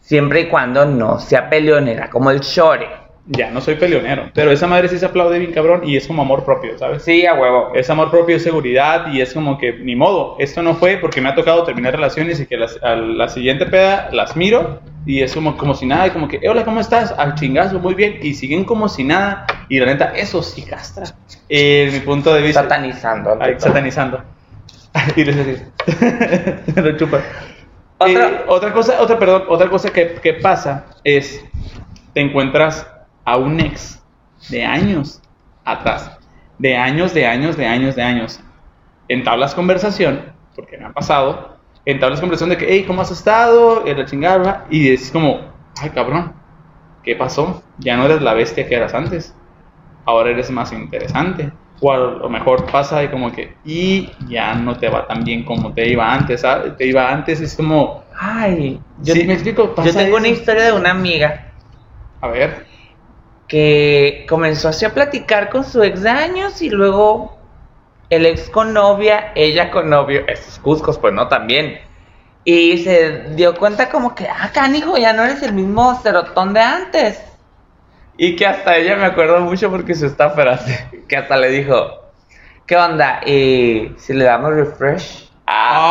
Siempre y cuando no sea peleonera, como el Chore. Ya, no soy peleonero, pero esa madre sí se aplaude bien cabrón y es como amor propio, ¿sabes? Sí, a huevo. Es amor propio, es seguridad y es como que, ni modo, esto no fue porque me ha tocado terminar relaciones y que a la siguiente peda las miro y es como si nada, y como que, hola, ¿cómo estás? Al chingazo, muy bien, y siguen como si nada y la neta, eso sí castra. Mi punto de vista... Satanizando. Y les decís, lo chupan. Otra cosa que pasa es, te encuentras a un ex de años atrás, de años, entablas conversación, porque me ha pasado, de que, hey, ¿cómo has estado? Y la chingada, y es como, ay, cabrón, ¿qué pasó? Ya no eres la bestia que eras antes, ahora eres más interesante, o a lo mejor pasa y como que, y ya no te va tan bien como te iba antes, ¿sabes? Es como, ay, ¿sí me explico? Yo tengo una historia de una amiga, a ver, que comenzó así a platicar con su ex de años y luego el ex con novia, ella con novio, esos cuscos, pues no, también. Y se dio cuenta como que, ah, canijo, ya no eres el mismo cerotón de antes. Y que hasta ella me acuerdo mucho porque su estáfera, que hasta le dijo, ¿qué onda? Y si le damos refresh. ¡Ah!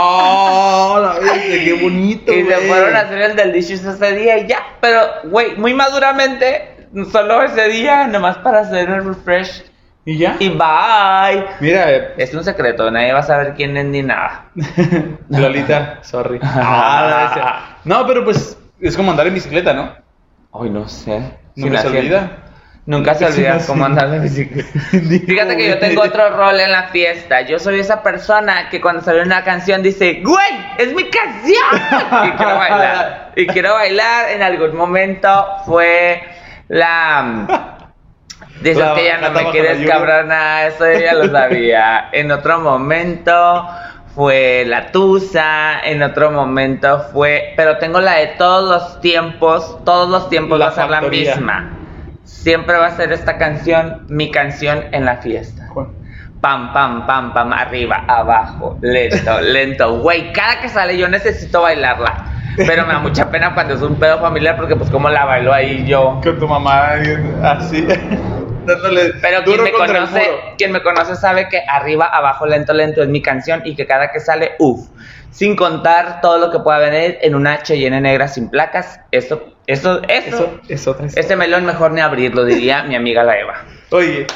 Oh, la bestia, ¡qué bonito! Y se fueron a hacer el delicious ese día y ya, pero, güey, muy maduramente... Solo ese día, nomás para hacer el refresh. ¿Y ya? Y bye. Mira, es un secreto, nadie va a saber quién es ni nada. Lolita, sorry. No, pero pues es como andar en bicicleta, ¿no? Ay, no sé. ¿Nunca se olvida? Nunca se olvida cómo andar en bicicleta. Fíjate que yo tengo otro rol en la fiesta. Yo soy esa persona que cuando sale una canción dice, güey, es mi canción. Y quiero bailar. En algún momento fue... Dices que ya no me quieres, cabrona, eso ya lo sabía. En otro momento fue la tusa, en otro momento fue... Pero tengo la de todos los tiempos la va a ser factoría. La misma. Siempre va a ser esta canción, mi canción en la fiesta. Pam, pam, pam, pam, arriba, abajo, lento, lento. Güey, cada que sale yo necesito bailarla. Pero me da mucha pena cuando es un pedo familiar porque pues como la bailo ahí yo. Con tu mamá así... Pero quien me conoce sabe que arriba, abajo, lento, lento es mi canción y que cada que sale, uff. Sin contar todo lo que pueda venir en una Cheyenne negra sin placas. Eso este melón mejor ni abrirlo, diría mi amiga la Eva. Oye,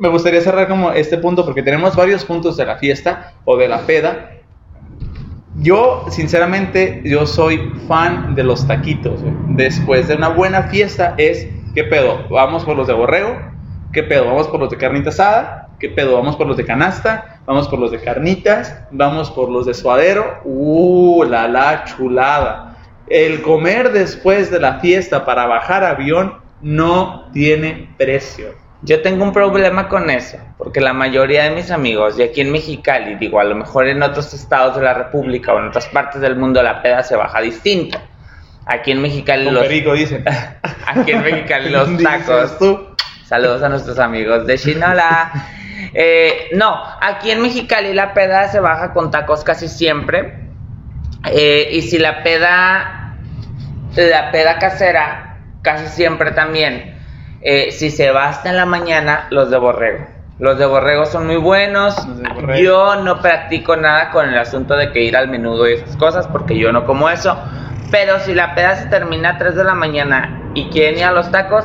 me gustaría cerrar como este punto porque tenemos varios puntos de la fiesta o de la peda. Yo, sinceramente, yo soy fan de los taquitos. Después de una buena fiesta es... ¿Qué pedo? ¿Vamos por los de borrego? ¿Qué pedo? ¿Vamos por los de carnita asada? ¿Qué pedo? ¿Vamos por los de canasta? ¿Vamos por los de carnitas? ¿Vamos por los de suadero? La chulada. El comer después de la fiesta para bajar avión no tiene precio. Yo tengo un problema con eso, porque la mayoría de mis amigos, y aquí en Mexicali, digo, a lo mejor en otros estados de la república o en otras partes del mundo la peda se baja distinto. Aquí en Mexicali con los... perico, dicen. Aquí en Mexicali los tacos. Tú. Saludos a nuestros amigos de Shinola. No, aquí en Mexicali la peda se baja con tacos casi siempre. Y si la peda casera, casi siempre también. Si se va hasta en la mañana, los de borrego. Los de borrego son muy buenos. Yo no practico nada con el asunto de que ir al menudo y esas cosas, porque yo no como eso. Pero si la peda se termina a 3 de la mañana y quieren ir a los tacos,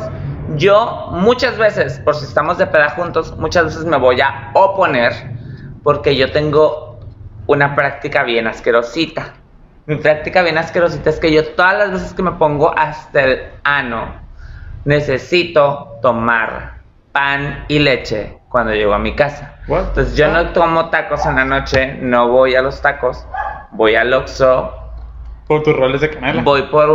yo muchas veces, por si estamos de peda juntos, muchas veces me voy a oponer porque yo tengo una práctica bien asquerosita. Mi práctica bien asquerosita es que yo todas las veces que me pongo hasta el ano, necesito tomar pan y leche cuando llego a mi casa. ¿Qué? Entonces yo no tomo tacos en la noche, no voy a los tacos, voy al Oxxo. Por tus roles de canela. Voy por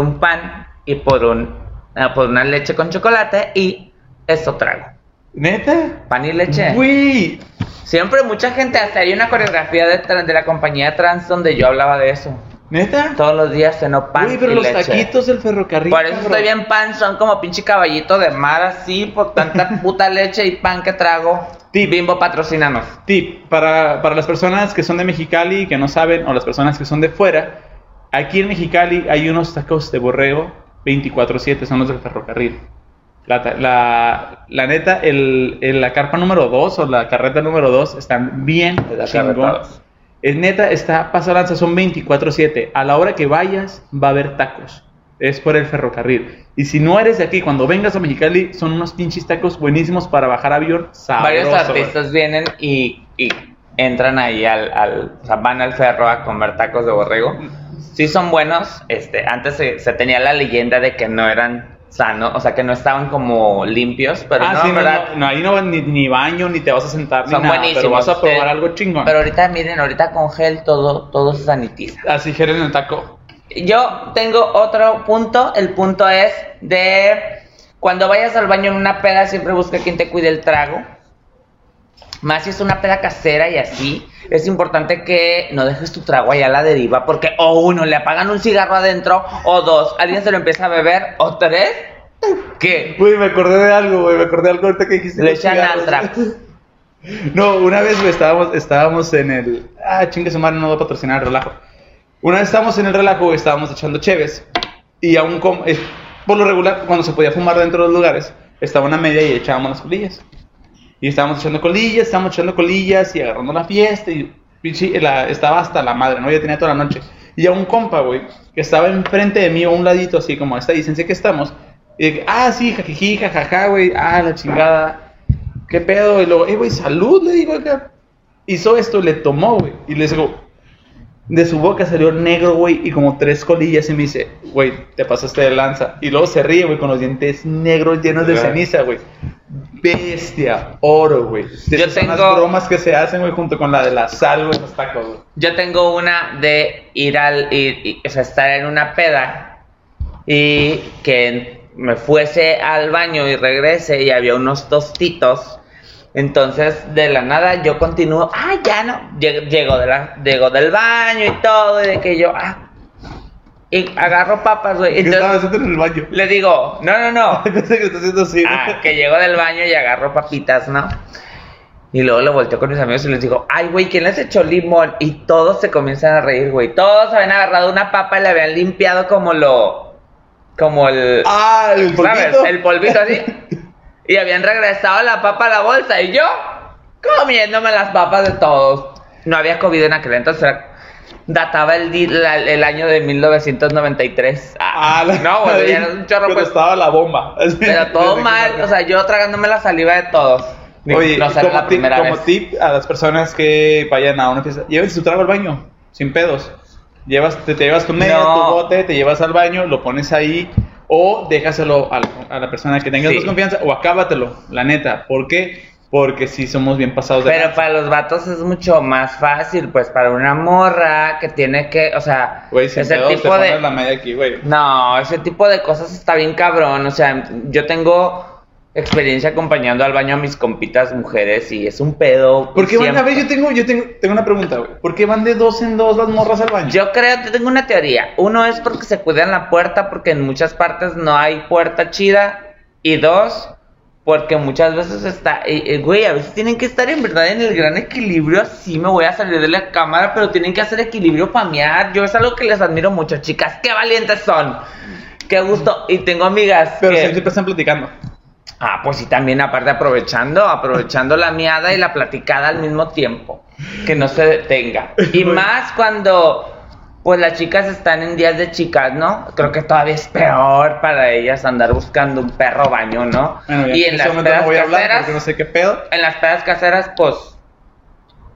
un pan y por una leche con chocolate y eso trago. ¿Neta? Pan y leche. Uy. Siempre mucha gente, hasta hay una coreografía de la compañía trans donde yo hablaba de eso. ¿Neta? Todos los días ceno pan. Uy, pero y los leche. Taquitos del ferrocarril. Por eso estoy bien pan, son como pinche caballito de mar así, por tanta puta leche y pan que trago. Tip. Bimbo, patrocínanos. Tip, para las personas que son de Mexicali y que no saben, o las personas que son de fuera, aquí en Mexicali hay unos tacos de borrego 24/7, son los del ferrocarril. La neta, la carpa número 2 o la carreta número 2 están bien chingones. Es neta, está paso lanza, son 24/7. A la hora que vayas, va a haber tacos. Es por el ferrocarril. Y si no eres de aquí, cuando vengas a Mexicali, son unos pinches tacos buenísimos para bajar avión. Sabroso. Varios artistas vienen y entran ahí o sea, van al ferro a comer tacos de borrego. Sí son buenos. Antes se tenía la leyenda de que no eran sanos, o sea, que no estaban como limpios, pero no, sí, ¿verdad? No, ahí no van ni baño, ni te vas a sentar, son ni nada, pero vas a probar algo chingón. Pero ahorita, miren, con gel todo se sanitiza. Así gel en el taco. Yo tengo otro punto, el punto es de cuando vayas al baño en una peda, siempre busca quien te cuide el trago. Más si es una peda casera y así, es importante que no dejes tu trago allá a la deriva, porque o uno, le apagan un cigarro adentro, o dos, alguien se lo empieza a beber, o tres, ¿qué? Uy, me acordé de algo ahorita que dijiste. Le echan Antrax. No, una vez estábamos en el... chingue su madre, no voy a patrocinar el relajo. Una vez estábamos en el relajo, estábamos echando cheves, y aún por lo regular, cuando se podía fumar dentro de los lugares, estaba una media y echábamos las colillas. Y estábamos echando colillas y agarrando la fiesta. Y estaba hasta la madre, ¿no? Yo tenía toda la noche. Y a un compa, güey, que estaba enfrente de mí, a un ladito, así como a esta distancia que estamos. Y dije, sí, jajiji, jajaja, güey. La chingada. ¿Qué pedo? Y luego, güey, salud, le digo acá. Hizo esto, le tomó, güey. Y le digo, de su boca salió negro, güey, y como 3 colillas. Y me dice, güey, te pasaste de lanza. Y luego se ríe, güey, con los dientes negros llenos de ceniza, güey. Bestia, oro, güey. Esas son las bromas que se hacen, güey, junto con la de la sal, güey, los tacos, güey. Yo tengo una de estar en una peda y que me fuese al baño y regrese y había unos tostitos Entonces, de la nada, yo continúo. Ah, ya no. Llego del baño y todo. Y de que yo, y agarro papas, güey. ¿Qué estaba haciendo en el baño? Le digo, no. ¿Qué está haciendo así? Que llego del baño y agarro papitas, ¿no? Y luego lo volteo con mis amigos y les digo, ay, güey, ¿quién les echó limón? Y todos se comienzan a reír, güey. Todos habían agarrado una papa y la habían limpiado como el... Ah, el polvito. ¿Sabes? El polvito así. Y habían regresado la papa a la bolsa. Y yo, comiéndome las papas de todos. No había COVID en aquel entonces, databa el año de 1993. No, güey, ya no es un chorro. Pero pues, estaba la bomba. Pero todo mal, o sea, yo tragándome la saliva de todos. Oye, no salió la primera vez. Como tip a las personas que vayan a una fiesta, llévense su trago al baño, sin pedos. Te llevas tu media, tu bote, te llevas al baño, lo pones ahí o déjaselo a la persona que tengas más confianza o acábatelo, la neta. ¿Por qué? Porque sí somos bien pasados de Pero para los vatos es mucho más fácil, pues para una morra que tiene que, o sea, wey, ese tipo de la media aquí, güey. No, ese tipo de cosas está bien cabrón, o sea, yo tengo experiencia acompañando al baño a mis compitas mujeres y es un pedo. ¿Por qué van a ver? Yo tengo una pregunta, güey. ¿Por qué van de dos en dos las morras al baño? Yo tengo una teoría. Uno es porque se cuidan la puerta, porque en muchas partes no hay puerta chida. Y dos, porque muchas veces güey, a veces tienen que estar en verdad en el gran equilibrio. Así me voy a salir de la cámara, pero tienen que hacer equilibrio para mear. Yo es algo que les admiro mucho, chicas. ¡Qué valientes son! ¡Qué gusto! Y tengo amigas pero siempre están platicando. Pues y también aparte aprovechando la miada y la platicada al mismo tiempo, que no se detenga. Y más cuando pues las chicas están en días de chicas, ¿no? Creo que todavía es peor para ellas andar buscando un perro baño, ¿no? Bueno, y en las pedas caseras, no sé qué pedo. En las pedas caseras, pues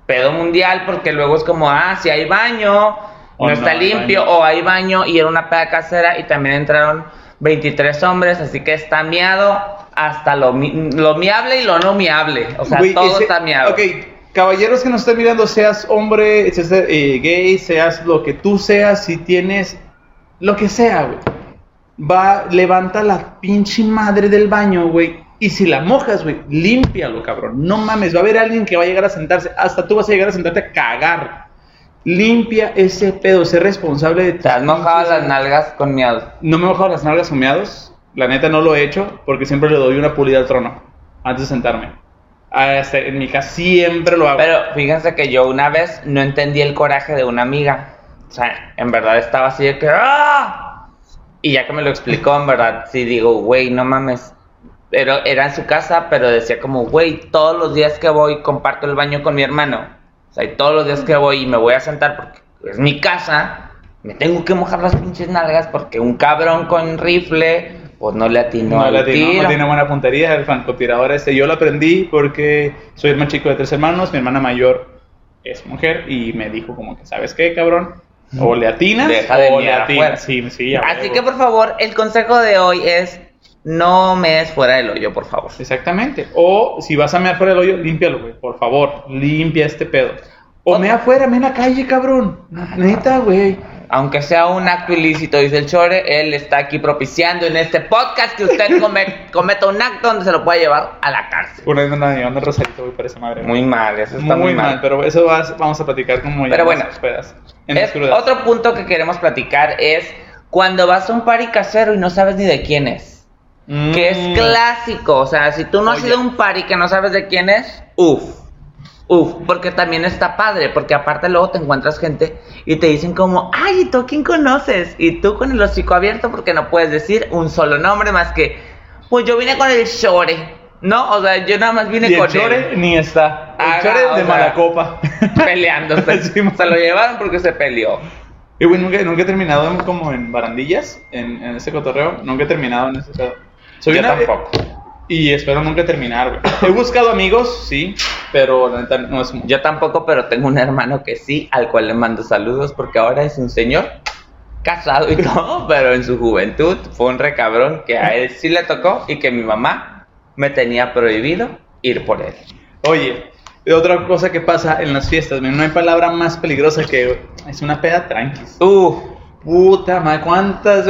pedo mundial, porque luego es como, si hay baño, no está limpio, o hay baño y era una peda casera y también entraron 23 hombres, así que está miado. Hasta lo miable y lo no miable. O sea, wey, todo está miable. Ok, caballeros que nos están mirando, seas hombre, gay, seas lo que tú seas, si tienes lo que sea, güey. Levanta la pinche madre del baño, güey. Y si la mojas, güey, límpialo, cabrón. No mames, va a haber alguien que va a llegar a sentarse. Hasta tú vas a llegar a sentarte a cagar. Limpia ese pedo, sé responsable de ti. ¿Te has mojado las nalgas con miados? No me he mojado las nalgas con miados. La neta no lo he hecho porque siempre le doy una pulida al trono antes de sentarme. En mi casa siempre lo hago. Pero fíjense que yo una vez no entendí el coraje de una amiga. O sea, en verdad estaba así de que ¡ah! Y ya que me lo explicó, en verdad, sí digo, güey, no mames. Pero era en su casa, pero decía como, güey, todos los días que voy comparto el baño con mi hermano. O sea, y todos los días que voy y me voy a sentar porque es mi casa, me tengo que mojar las pinches nalgas porque un cabrón con rifle... Pues no le atinó tiro. No tiene buena puntería el francotirador Yo lo aprendí porque soy el más chico de 3 hermanos. Mi hermana mayor es mujer y me dijo como que, ¿sabes qué, cabrón? O le atinas o le atinas. Sí, así que, por favor, el consejo de hoy es no mees fuera del hoyo, por favor. Exactamente. O si vas a mear fuera del hoyo, límpialo, güey. Por favor, limpia este pedo. O mea afuera, mea en la calle, cabrón. Neta, güey. Aunque sea un acto ilícito, dice el Chore, él está aquí propiciando en este podcast que usted cometa un acto donde se lo pueda llevar a la cárcel. Una vez me andan llevando el Rosarito, güey, por esa madre. Muy mal, eso está muy mal. Pero eso vamos a platicar como ya. Pero bueno, otro punto que queremos platicar es cuando vas a un party casero y no sabes ni de quién es. Que es clásico, o sea, si tú no has ido a un party que no sabes de quién es, porque también está padre, porque aparte luego te encuentras gente y te dicen como, ay, ¿y tú a quién conoces? Y tú con el hocico abierto porque no puedes decir un solo nombre más que, pues yo vine con el Chore, ¿no? O sea, yo nada más vine con el Chore ni está, el Chore de mala copa peleándose, se lo llevaron porque se peleó. Y bueno, nunca he terminado como en barandillas, en ese cotorreo, nunca he terminado en ese cotorreo. Yo tampoco. Y espero nunca terminar, güey. He buscado amigos, sí, pero la neta no es... Yo tampoco, pero tengo un hermano que sí, al cual le mando saludos, porque ahora es un señor casado y todo, pero en su juventud fue un recabrón que a él sí le tocó y que mi mamá me tenía prohibido ir por él. Oye, otra cosa que pasa en las fiestas, no hay palabra más peligrosa que... Es una peda tranquis. Puta madre, ¿cuántas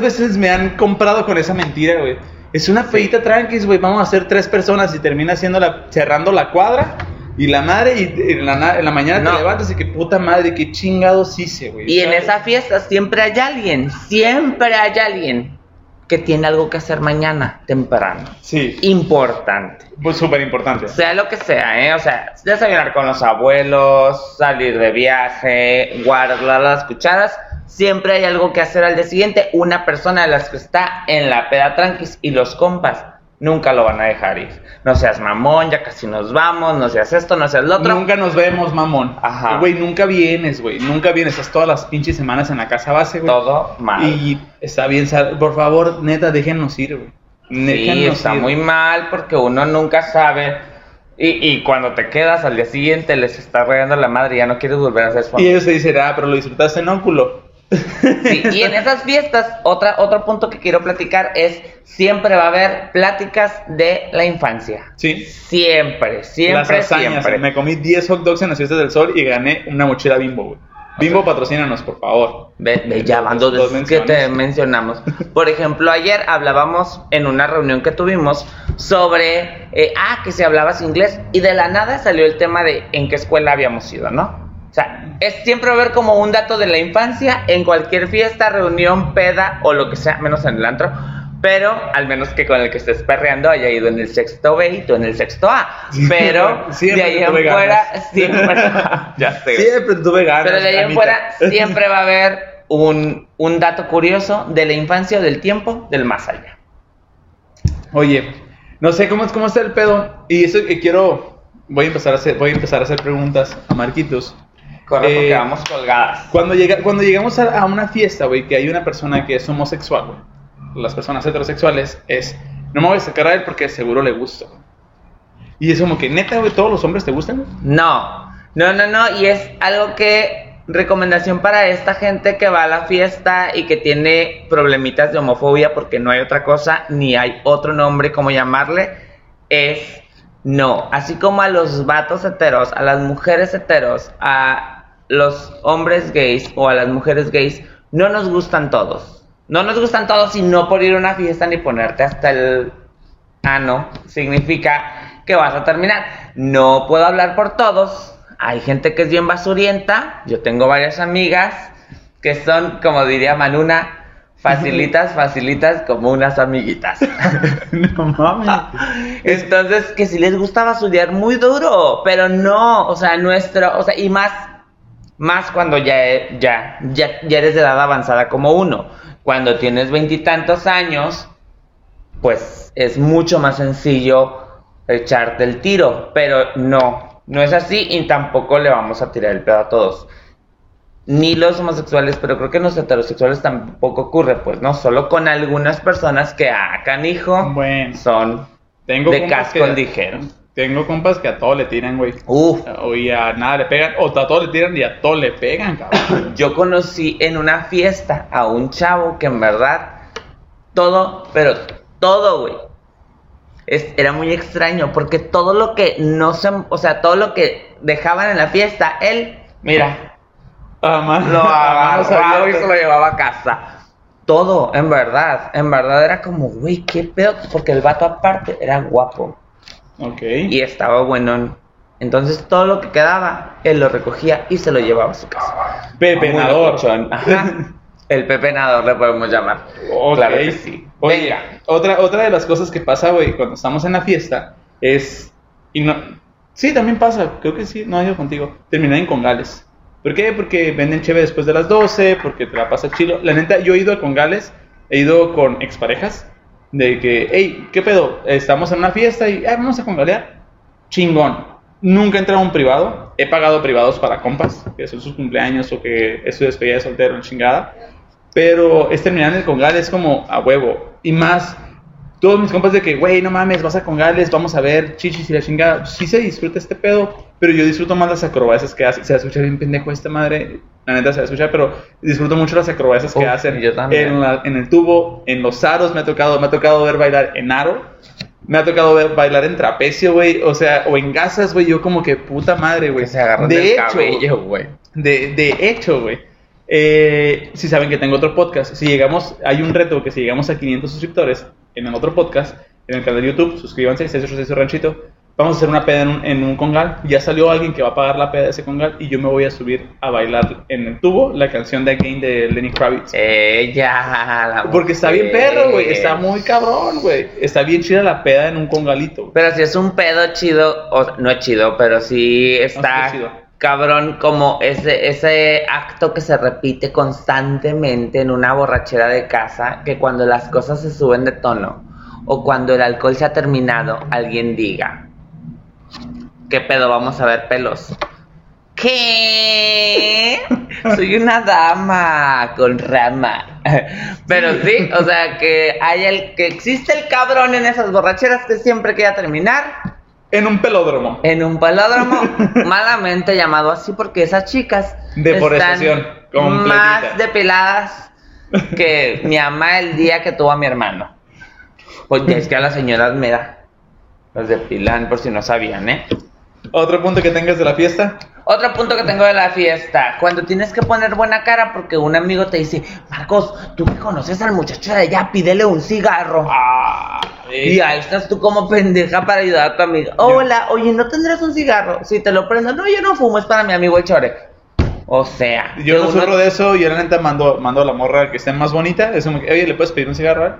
veces me han comprado con esa mentira, güey? Es una feita tranquis, güey, vamos a hacer 3 personas y termina cerrando la cuadra. Y la madre, y en la mañana te levantas y que puta madre, qué chingados hice, güey. Y ¿sabes? En esa fiesta siempre hay alguien que tiene algo que hacer mañana temprano. Sí. Importante. Pues súper importante. Sea lo que sea, ¿eh? O sea, desayunar con los abuelos, salir de viaje, guardar las cucharas. Siempre hay algo que hacer al día siguiente. Una persona de las que está en la peda tranquis y los compas nunca lo van a dejar ir. No seas mamón, ya casi nos vamos, no seas esto, no seas lo otro. Nunca nos vemos, mamón. Ajá. Güey, nunca vienes. Estás todas las pinches semanas en la casa base, güey. Todo mal. Y está bien, por favor, neta, déjennos ir, güey. Sí, está muy mal porque uno nunca sabe. Y cuando te quedas al día siguiente les está regando la madre y ya no quieres volver a hacer eso. Y ellos te dicen, pero lo disfrutaste en óculo. Sí, y en esas fiestas, otro punto que quiero platicar es, siempre va a haber pláticas de la infancia. Sí. Siempre. Las hazañas, siempre. Me comí 10 hot dogs en las fiestas del sol y gané una mochila Bimbo, güey. Bimbo, patrocínanos, por favor. Ya van 2 veces que te mencionamos. Por ejemplo, ayer hablábamos en una reunión que tuvimos sobre, que si hablabas inglés, y de la nada salió el tema de en qué escuela habíamos ido, ¿no? O sea, es siempre va a haber como un dato de la infancia en cualquier fiesta, reunión, peda o lo que sea, menos en el antro, pero al menos que con el que estés perreando haya ido en el sexto B o en el sexto A, pero de ahí en fuera siempre va a haber un dato curioso de la infancia, del tiempo, del más allá. Oye, no sé cómo está el pedo y eso que voy a empezar a hacer preguntas a Marquitos. Correcto, porque vamos colgadas. Cuando llegamos a una fiesta, güey, que hay una persona que es homosexual, güey, las personas heterosexuales, no me voy a sacar a él porque seguro le gusta. Y es como que, neta, güey, ¿todos los hombres te gustan? No, y es algo que, recomendación para esta gente que va a la fiesta y que tiene problemitas de homofobia porque no hay otra cosa, ni hay otro nombre como llamarle, es... No, así como a los vatos heteros, a las mujeres heteros, a los hombres gays o a las mujeres gays, no nos gustan todos. No nos gustan todos y no por ir a una fiesta ni ponerte hasta el ano significa que vas a terminar. No puedo hablar por todos, hay gente que es bien basurienta, yo tengo varias amigas que son, como diría Manuna, Facilitas como unas amiguitas. No mames. Entonces, que si les gustaba estudiar muy duro, pero no, o sea, y más cuando ya eres de edad avanzada como uno. Cuando tienes 20 y tantos años, pues es mucho más sencillo echarte el tiro, pero no es así y tampoco le vamos a tirar el pedo a todos. Ni los homosexuales, pero creo que los heterosexuales tampoco ocurre, pues, ¿no? Solo con algunas personas que, canijo, bueno, son de casco ligeros. Tengo compas que a todo le tiran, güey. O y a nada le pegan, o a todo le tiran y a todo le pegan, cabrón. Yo conocí en una fiesta a un chavo que en verdad, todo, güey, era muy extraño, porque todo lo que todo lo que dejaban en la fiesta, él, mira... lo agarraba y se lo llevaba a casa. Todo, en verdad era como, güey, qué pedo. Porque el vato aparte era guapo. Ok. Y estaba buenón. Entonces todo lo que quedaba, él lo recogía y se lo llevaba a su casa. Pepenador. Ajá. El pepenador le podemos llamar. Okay. Claro que sí. Oye, venga. Otra de las cosas que pasa, güey, cuando estamos en la fiesta es... Sí, también pasa, creo que sí, no he ido contigo. Terminar en congales. ¿Por qué? Porque venden chévere después de las 12, porque te la pasa chilo. La neta, yo he ido a congales, he ido con exparejas, de que, hey, ¿qué pedo? Estamos en una fiesta y vamos a congalear. Chingón. Nunca he entrado a un privado, he pagado privados para compas, que son sus cumpleaños o que es su despedida de soltero, chingada. Pero es terminar en el congal, es como a huevo. Y más, todos mis compas de que, güey, no mames, vas a congales, vamos a ver chichis y la chingada. Sí se disfruta este pedo. Pero yo disfruto más las acrobacias que hacen. Se escucha bien pendejo esta madre. La neta se escucha, pero disfruto mucho las acrobacias que hacen. Yo también. En el tubo, en los aros me ha tocado ver bailar en aro. Me ha tocado ver bailar en trapecio, güey. O sea, o en gasas, güey. Yo como que puta madre, güey. Se agarran del cabello, güey. De hecho, güey. Si saben que tengo otro podcast. Si llegamos, hay un reto que si llegamos a 500 suscriptores, en el otro podcast, en el canal de YouTube, suscríbanse, 686 Ranchito. Vamos a hacer una peda en un congal. Ya salió alguien que va a pagar la peda de ese congal y yo me voy a subir a bailar en el tubo la canción de Game de Lenny Kravitz. Ella, porque está bien perro, güey. Está muy cabrón, güey. Está bien chida la peda en un congalito. Pero si es un pedo chido, o, no es chido, pero sí está no es cabrón como ese acto que se repite constantemente en una borrachera de casa, que cuando las cosas se suben de tono o cuando el alcohol se ha terminado, alguien diga: ¿qué pedo? Vamos a ver pelos. ¿Qué? Soy una dama con rama. Pero sí, o sea, que hay que existe el cabrón en esas borracheras que siempre queda terminar en un pelódromo. En un pelódromo, malamente llamado así porque esas chicas deforestación completita, más depiladas que mi mamá el día que tuvo a mi hermano. Pues es que a las señoras me da, los depilan por si no sabían, ¿eh? ¿Otro punto que tengas de la fiesta? Otro punto que tengo de la fiesta, cuando tienes que poner buena cara porque un amigo te dice: Marcos, tú que conoces al muchacho de allá, pídele un cigarro. Ah, y ahí estás tú como pendeja para ayudar a tu amigo. Hola, oye, ¿no tendrás un cigarro? Si te lo prendo, no, yo no fumo, es para mi amigo el Chore. O sea, yo no sufro de eso. Yo la neta mando a la morra que esté más bonita. Es como que, oye, ¿le puedes pedir un cigarro?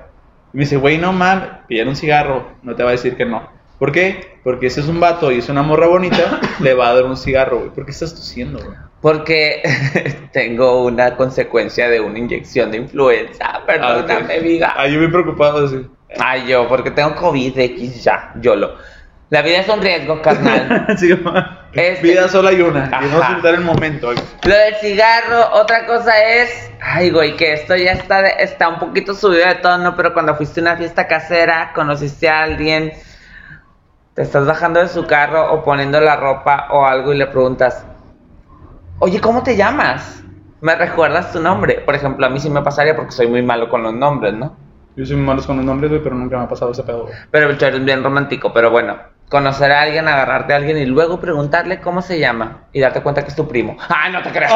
Y me dice: güey, no mames, pídele un cigarro, no te va a decir que no. ¿Por qué? Porque si es un vato y es una morra bonita, le va a dar un cigarro, güey. ¿Por qué estás tosiendo, güey? Porque tengo una consecuencia de una inyección de influenza. Perdóname, viga. Ay, yo me he preocupado así. Ay, yo, porque tengo COVID-X ya, YOLO. La vida es un riesgo, carnal. Sí, vida sola hay una. Y no soltar el momento, güey. Lo del cigarro, otra cosa es... Ay, güey, que esto ya está un poquito subido de tono, pero cuando fuiste a una fiesta casera, conociste a alguien... Te estás bajando de su carro o poniendo la ropa o algo y le preguntas: oye, ¿cómo te llamas? ¿Me recuerdas tu nombre? Por ejemplo, a mí sí me pasaría porque soy muy malo con los nombres, ¿no? Yo soy muy malo con los nombres, güey, pero nunca me ha pasado ese pedo, güey. Pero el Chore es bien romántico, pero bueno, conocer a alguien, agarrarte a alguien y luego preguntarle cómo se llama y darte cuenta que es tu primo. ¡Ah, no te creas!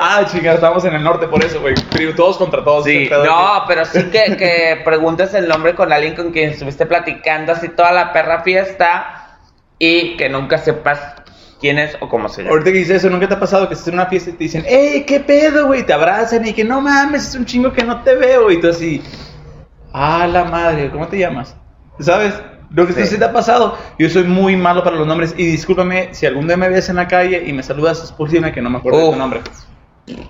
Ah, chinga, estamos en el norte por eso, güey. Todos contra todos. Sí, no, pero sí que preguntes el nombre con alguien con quien estuviste platicando así toda la perra fiesta y que nunca sepas quién es o cómo se llama. Ahorita que dices eso, ¿nunca te ha pasado que estés en una fiesta y te dicen: ¡Ey, qué pedo, güey! Te abrazan y que no mames, es un chingo que no te veo. Y tú así: ¡ah, la madre! ¿Cómo te llamas? ¿Sabes? Lo que sí te ha pasado. Yo soy muy malo para los nombres. Y discúlpame si algún día me ves en la calle y me saludas, es posible que no me acuerde de tu nombre.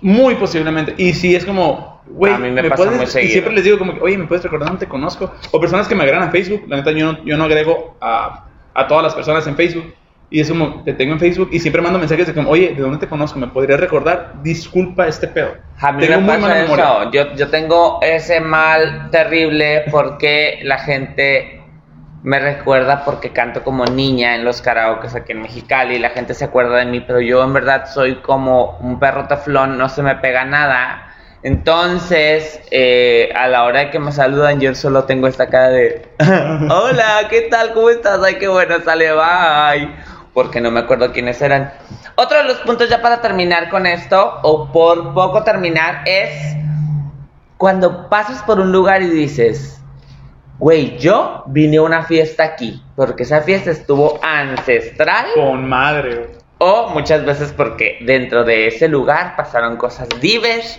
Muy posiblemente. Y si es como, güey, me pasa muy seguido. Y siempre les digo como, oye, ¿me puedes recordar? No te conozco. O personas que me agregan a Facebook. La neta, yo no agrego a todas las personas en Facebook. Y es como, te tengo en Facebook y siempre mando mensajes de como, oye, ¿de dónde te conozco? ¿Me podrías recordar? Disculpa este pedo. A mí tengo me pasa eso. Yo tengo ese mal terrible porque la gente... Me recuerda porque canto como niña en los karaokes aquí en Mexicali y la gente se acuerda de mí, pero yo en verdad soy como un perro teflón, no se me pega nada. Entonces, a la hora de que me saludan, yo solo tengo esta cara de hola, ¿qué tal? ¿Cómo estás? Ay, qué bueno, sale, bye. Porque no me acuerdo quiénes eran. Otro de los puntos ya para terminar con esto, o por poco terminar, es cuando pasas por un lugar y dices... Güey, yo vine a una fiesta aquí, porque esa fiesta estuvo ancestral. Con madre, güey. O muchas veces porque dentro de ese lugar pasaron cosas divers.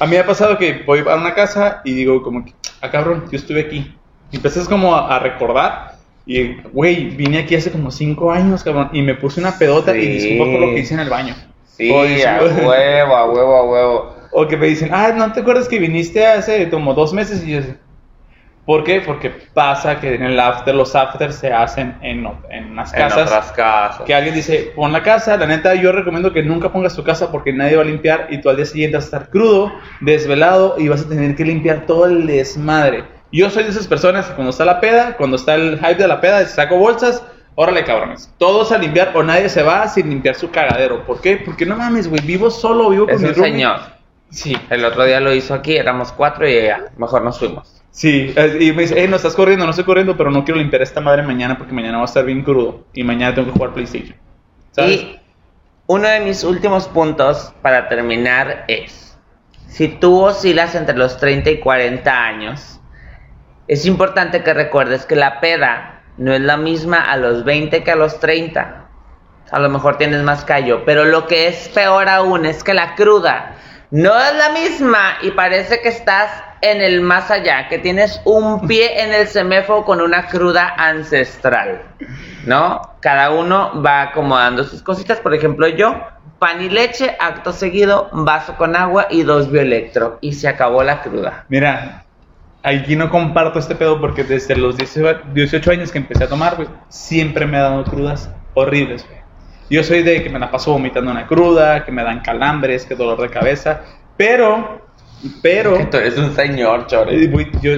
A mí me ha pasado que voy a una casa y digo como que, ah, cabrón, yo estuve aquí. Y empezás como a recordar y, güey, vine aquí hace como 5 años, cabrón. Y me puse una pedota y disculpa por lo que hice en el baño. Sí, a huevo. O que me dicen, ah, ¿no te acuerdas que viniste hace como 2 meses? Y yo así... ¿Por qué? Porque pasa que en el after, los afters se hacen en unas casas. En otras casas. Que alguien dice, pon la casa. La neta, yo recomiendo que nunca pongas tu casa porque nadie va a limpiar y tú al día siguiente vas a estar crudo, desvelado y vas a tener que limpiar todo el desmadre. Yo soy de esas personas que cuando está la peda, cuando está el hype de la peda, saco bolsas, órale cabrones, todos a limpiar o nadie se va sin limpiar su cagadero. ¿Por qué? Porque no mames, güey, vivo solo, vivo con mi roomie. Es un señor. Sí. El otro día lo hizo aquí, éramos 4 y ya, mejor nos fuimos. Sí, y me dice, no estás corriendo, no estoy corriendo, pero no quiero limpiar esta madre mañana porque mañana va a estar bien crudo y mañana tengo que jugar PlayStation, ¿sabes? Y uno de mis últimos puntos para terminar es, si tú oscilas entre los 30 y 40 años, Es importante que recuerdes que la peda no es la misma a los 20 que a los 30. A lo mejor tienes más callo, pero lo que es peor aún es que la cruda no es la misma y parece que estás en el más allá, que tienes un pie en el semefo con una cruda ancestral, ¿no? Cada uno va acomodando sus cositas. Por ejemplo, yo, pan y leche, acto seguido, vaso con agua y 2 bioelectro, y se acabó la cruda. Mira, aquí no comparto este pedo porque desde los 18 años que empecé a tomar, pues, siempre me ha dado crudas horribles, güey. Yo soy de que me la paso vomitando una cruda, que me dan calambres, que dolor de cabeza, pero... Tú eres un señor, Chore.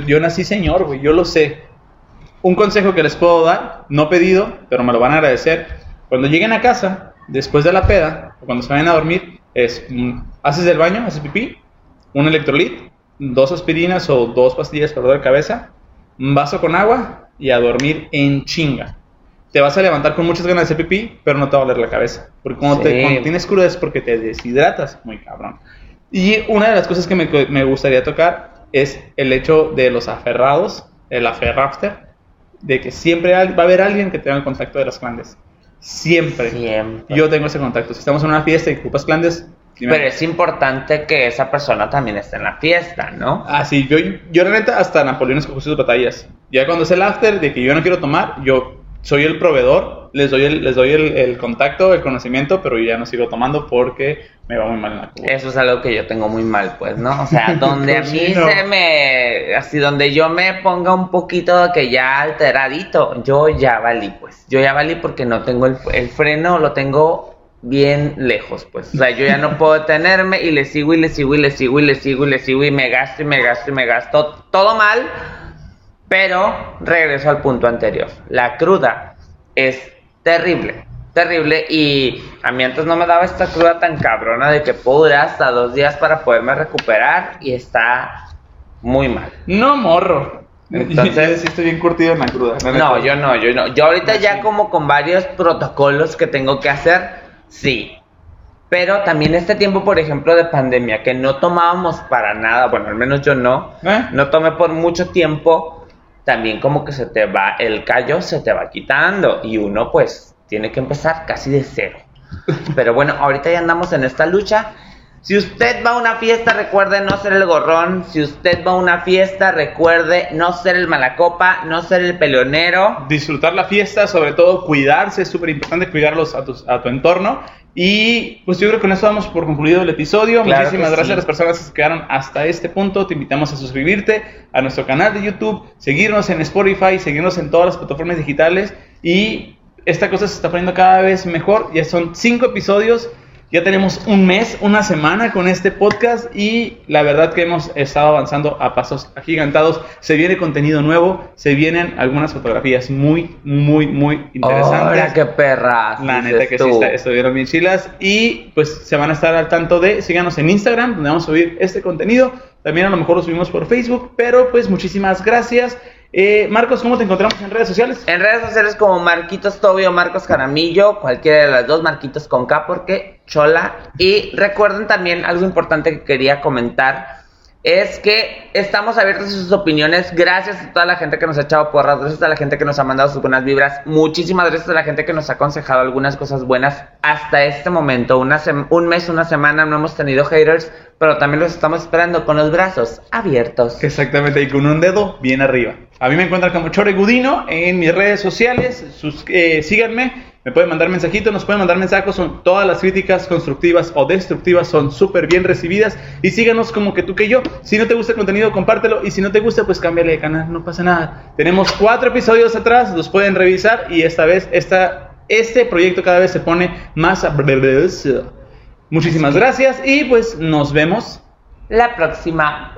Yo nací señor, güey, yo lo sé. Un consejo que les puedo dar, no pedido, pero me lo van a agradecer. Cuando lleguen a casa, después de la peda, o cuando se vayan a dormir, es... haces el baño, haces pipí, un Electrolit, 2 aspirinas o 2 pastillas para dolor de cabeza, un vaso con agua y a dormir en chinga. Te vas a levantar con muchas ganas de hacer pipí, pero no te va a doler la cabeza. Porque cuando tienes cruda es porque te deshidratas, muy cabrón. Y una de las cosas que me gustaría tocar es el hecho de los aferrados, el aferrafter, de que siempre va a haber alguien que tenga el contacto de las clandes. Siempre. Yo tengo ese contacto. Si estamos en una fiesta y ocupas clandes... Pero es importante que esa persona también esté en la fiesta, ¿no? Ah, sí. Yo la neta, hasta Napoleón escogió sus batallas. Ya cuando es el after, de que yo no quiero tomar, yo... soy el proveedor, les doy el contacto, el conocimiento, pero ya no sigo tomando porque me va muy mal en la cuba. Eso es algo que yo tengo muy mal, pues, ¿no? O sea, donde a mí así donde yo me ponga un poquito de que ya alteradito, yo ya valí, pues. Yo ya valí porque no tengo el freno, lo tengo bien lejos, pues. O sea, yo ya no puedo detenerme y le sigo y me gasto, todo mal. Pero regreso al punto anterior. La cruda es terrible. Y a mí antes no me daba esta cruda tan cabrona de que puedo durar hasta 2 días para poderme recuperar y está muy mal. No, morro. Entonces sí estoy bien curtido en la cruda. No. Yo ahorita no, ya sí. Como con varios protocolos que tengo que hacer, sí. Pero también este tiempo, por ejemplo, de pandemia, que no tomábamos para nada, bueno, al menos yo no. No tomé por mucho tiempo. También como que se te va, el callo se te va quitando y uno pues tiene que empezar casi de cero. Pero bueno, ahorita ya andamos en esta lucha. Si usted va a una fiesta, recuerde no ser el gorrón. Si usted va a una fiesta, recuerde no ser el malacopa, no ser el peleonero. Disfrutar la fiesta, sobre todo cuidarse, es súper importante cuidarlos a tu entorno. Y pues yo creo que con eso damos por concluido el episodio. Claro. Muchísimas gracias a las personas que se quedaron hasta este punto. Te invitamos a suscribirte a nuestro canal de YouTube, seguirnos en Spotify, seguirnos en todas las plataformas digitales. Y esta cosa se está poniendo cada vez mejor. Ya son 5 episodios. Ya tenemos un mes, una semana con este podcast y la verdad que hemos estado avanzando a pasos agigantados. Se viene contenido nuevo, se vienen algunas fotografías muy, muy, muy interesantes. ¡Hola, qué perras! La neta que sí, estuvieron bien chilas y pues se van a estar al tanto de, síganos en Instagram, donde vamos a subir este contenido. También a lo mejor lo subimos por Facebook, pero pues muchísimas gracias. Marcos, ¿cómo te encontramos en redes sociales? En redes sociales como Marquitos Toby o Marcos Caramillo, cualquiera de las dos, Marquitos con K porque chola. Y recuerden también algo importante que quería comentar, es que estamos abiertos a sus opiniones. Gracias a toda la gente que nos ha echado porras, gracias a la gente que nos ha mandado sus buenas vibras, muchísimas gracias a la gente que nos ha aconsejado algunas cosas buenas hasta este momento. Un mes, una semana, no hemos tenido haters, pero también los estamos esperando con los brazos abiertos. Exactamente, y con un dedo bien arriba. A mí me encuentran como Shore Gudino en mis redes sociales, síganme, me pueden mandar mensajitos, nos pueden mandar mensajos, todas las críticas constructivas o destructivas son súper bien recibidas y síganos como Que Tú, Que Yo. Si no te gusta el contenido, compártelo y si no te gusta, pues cámbiale de canal, no pasa nada. Tenemos 4 episodios atrás, los pueden revisar y esta vez, este proyecto cada vez se pone más... Muchísimas gracias y pues nos vemos la próxima.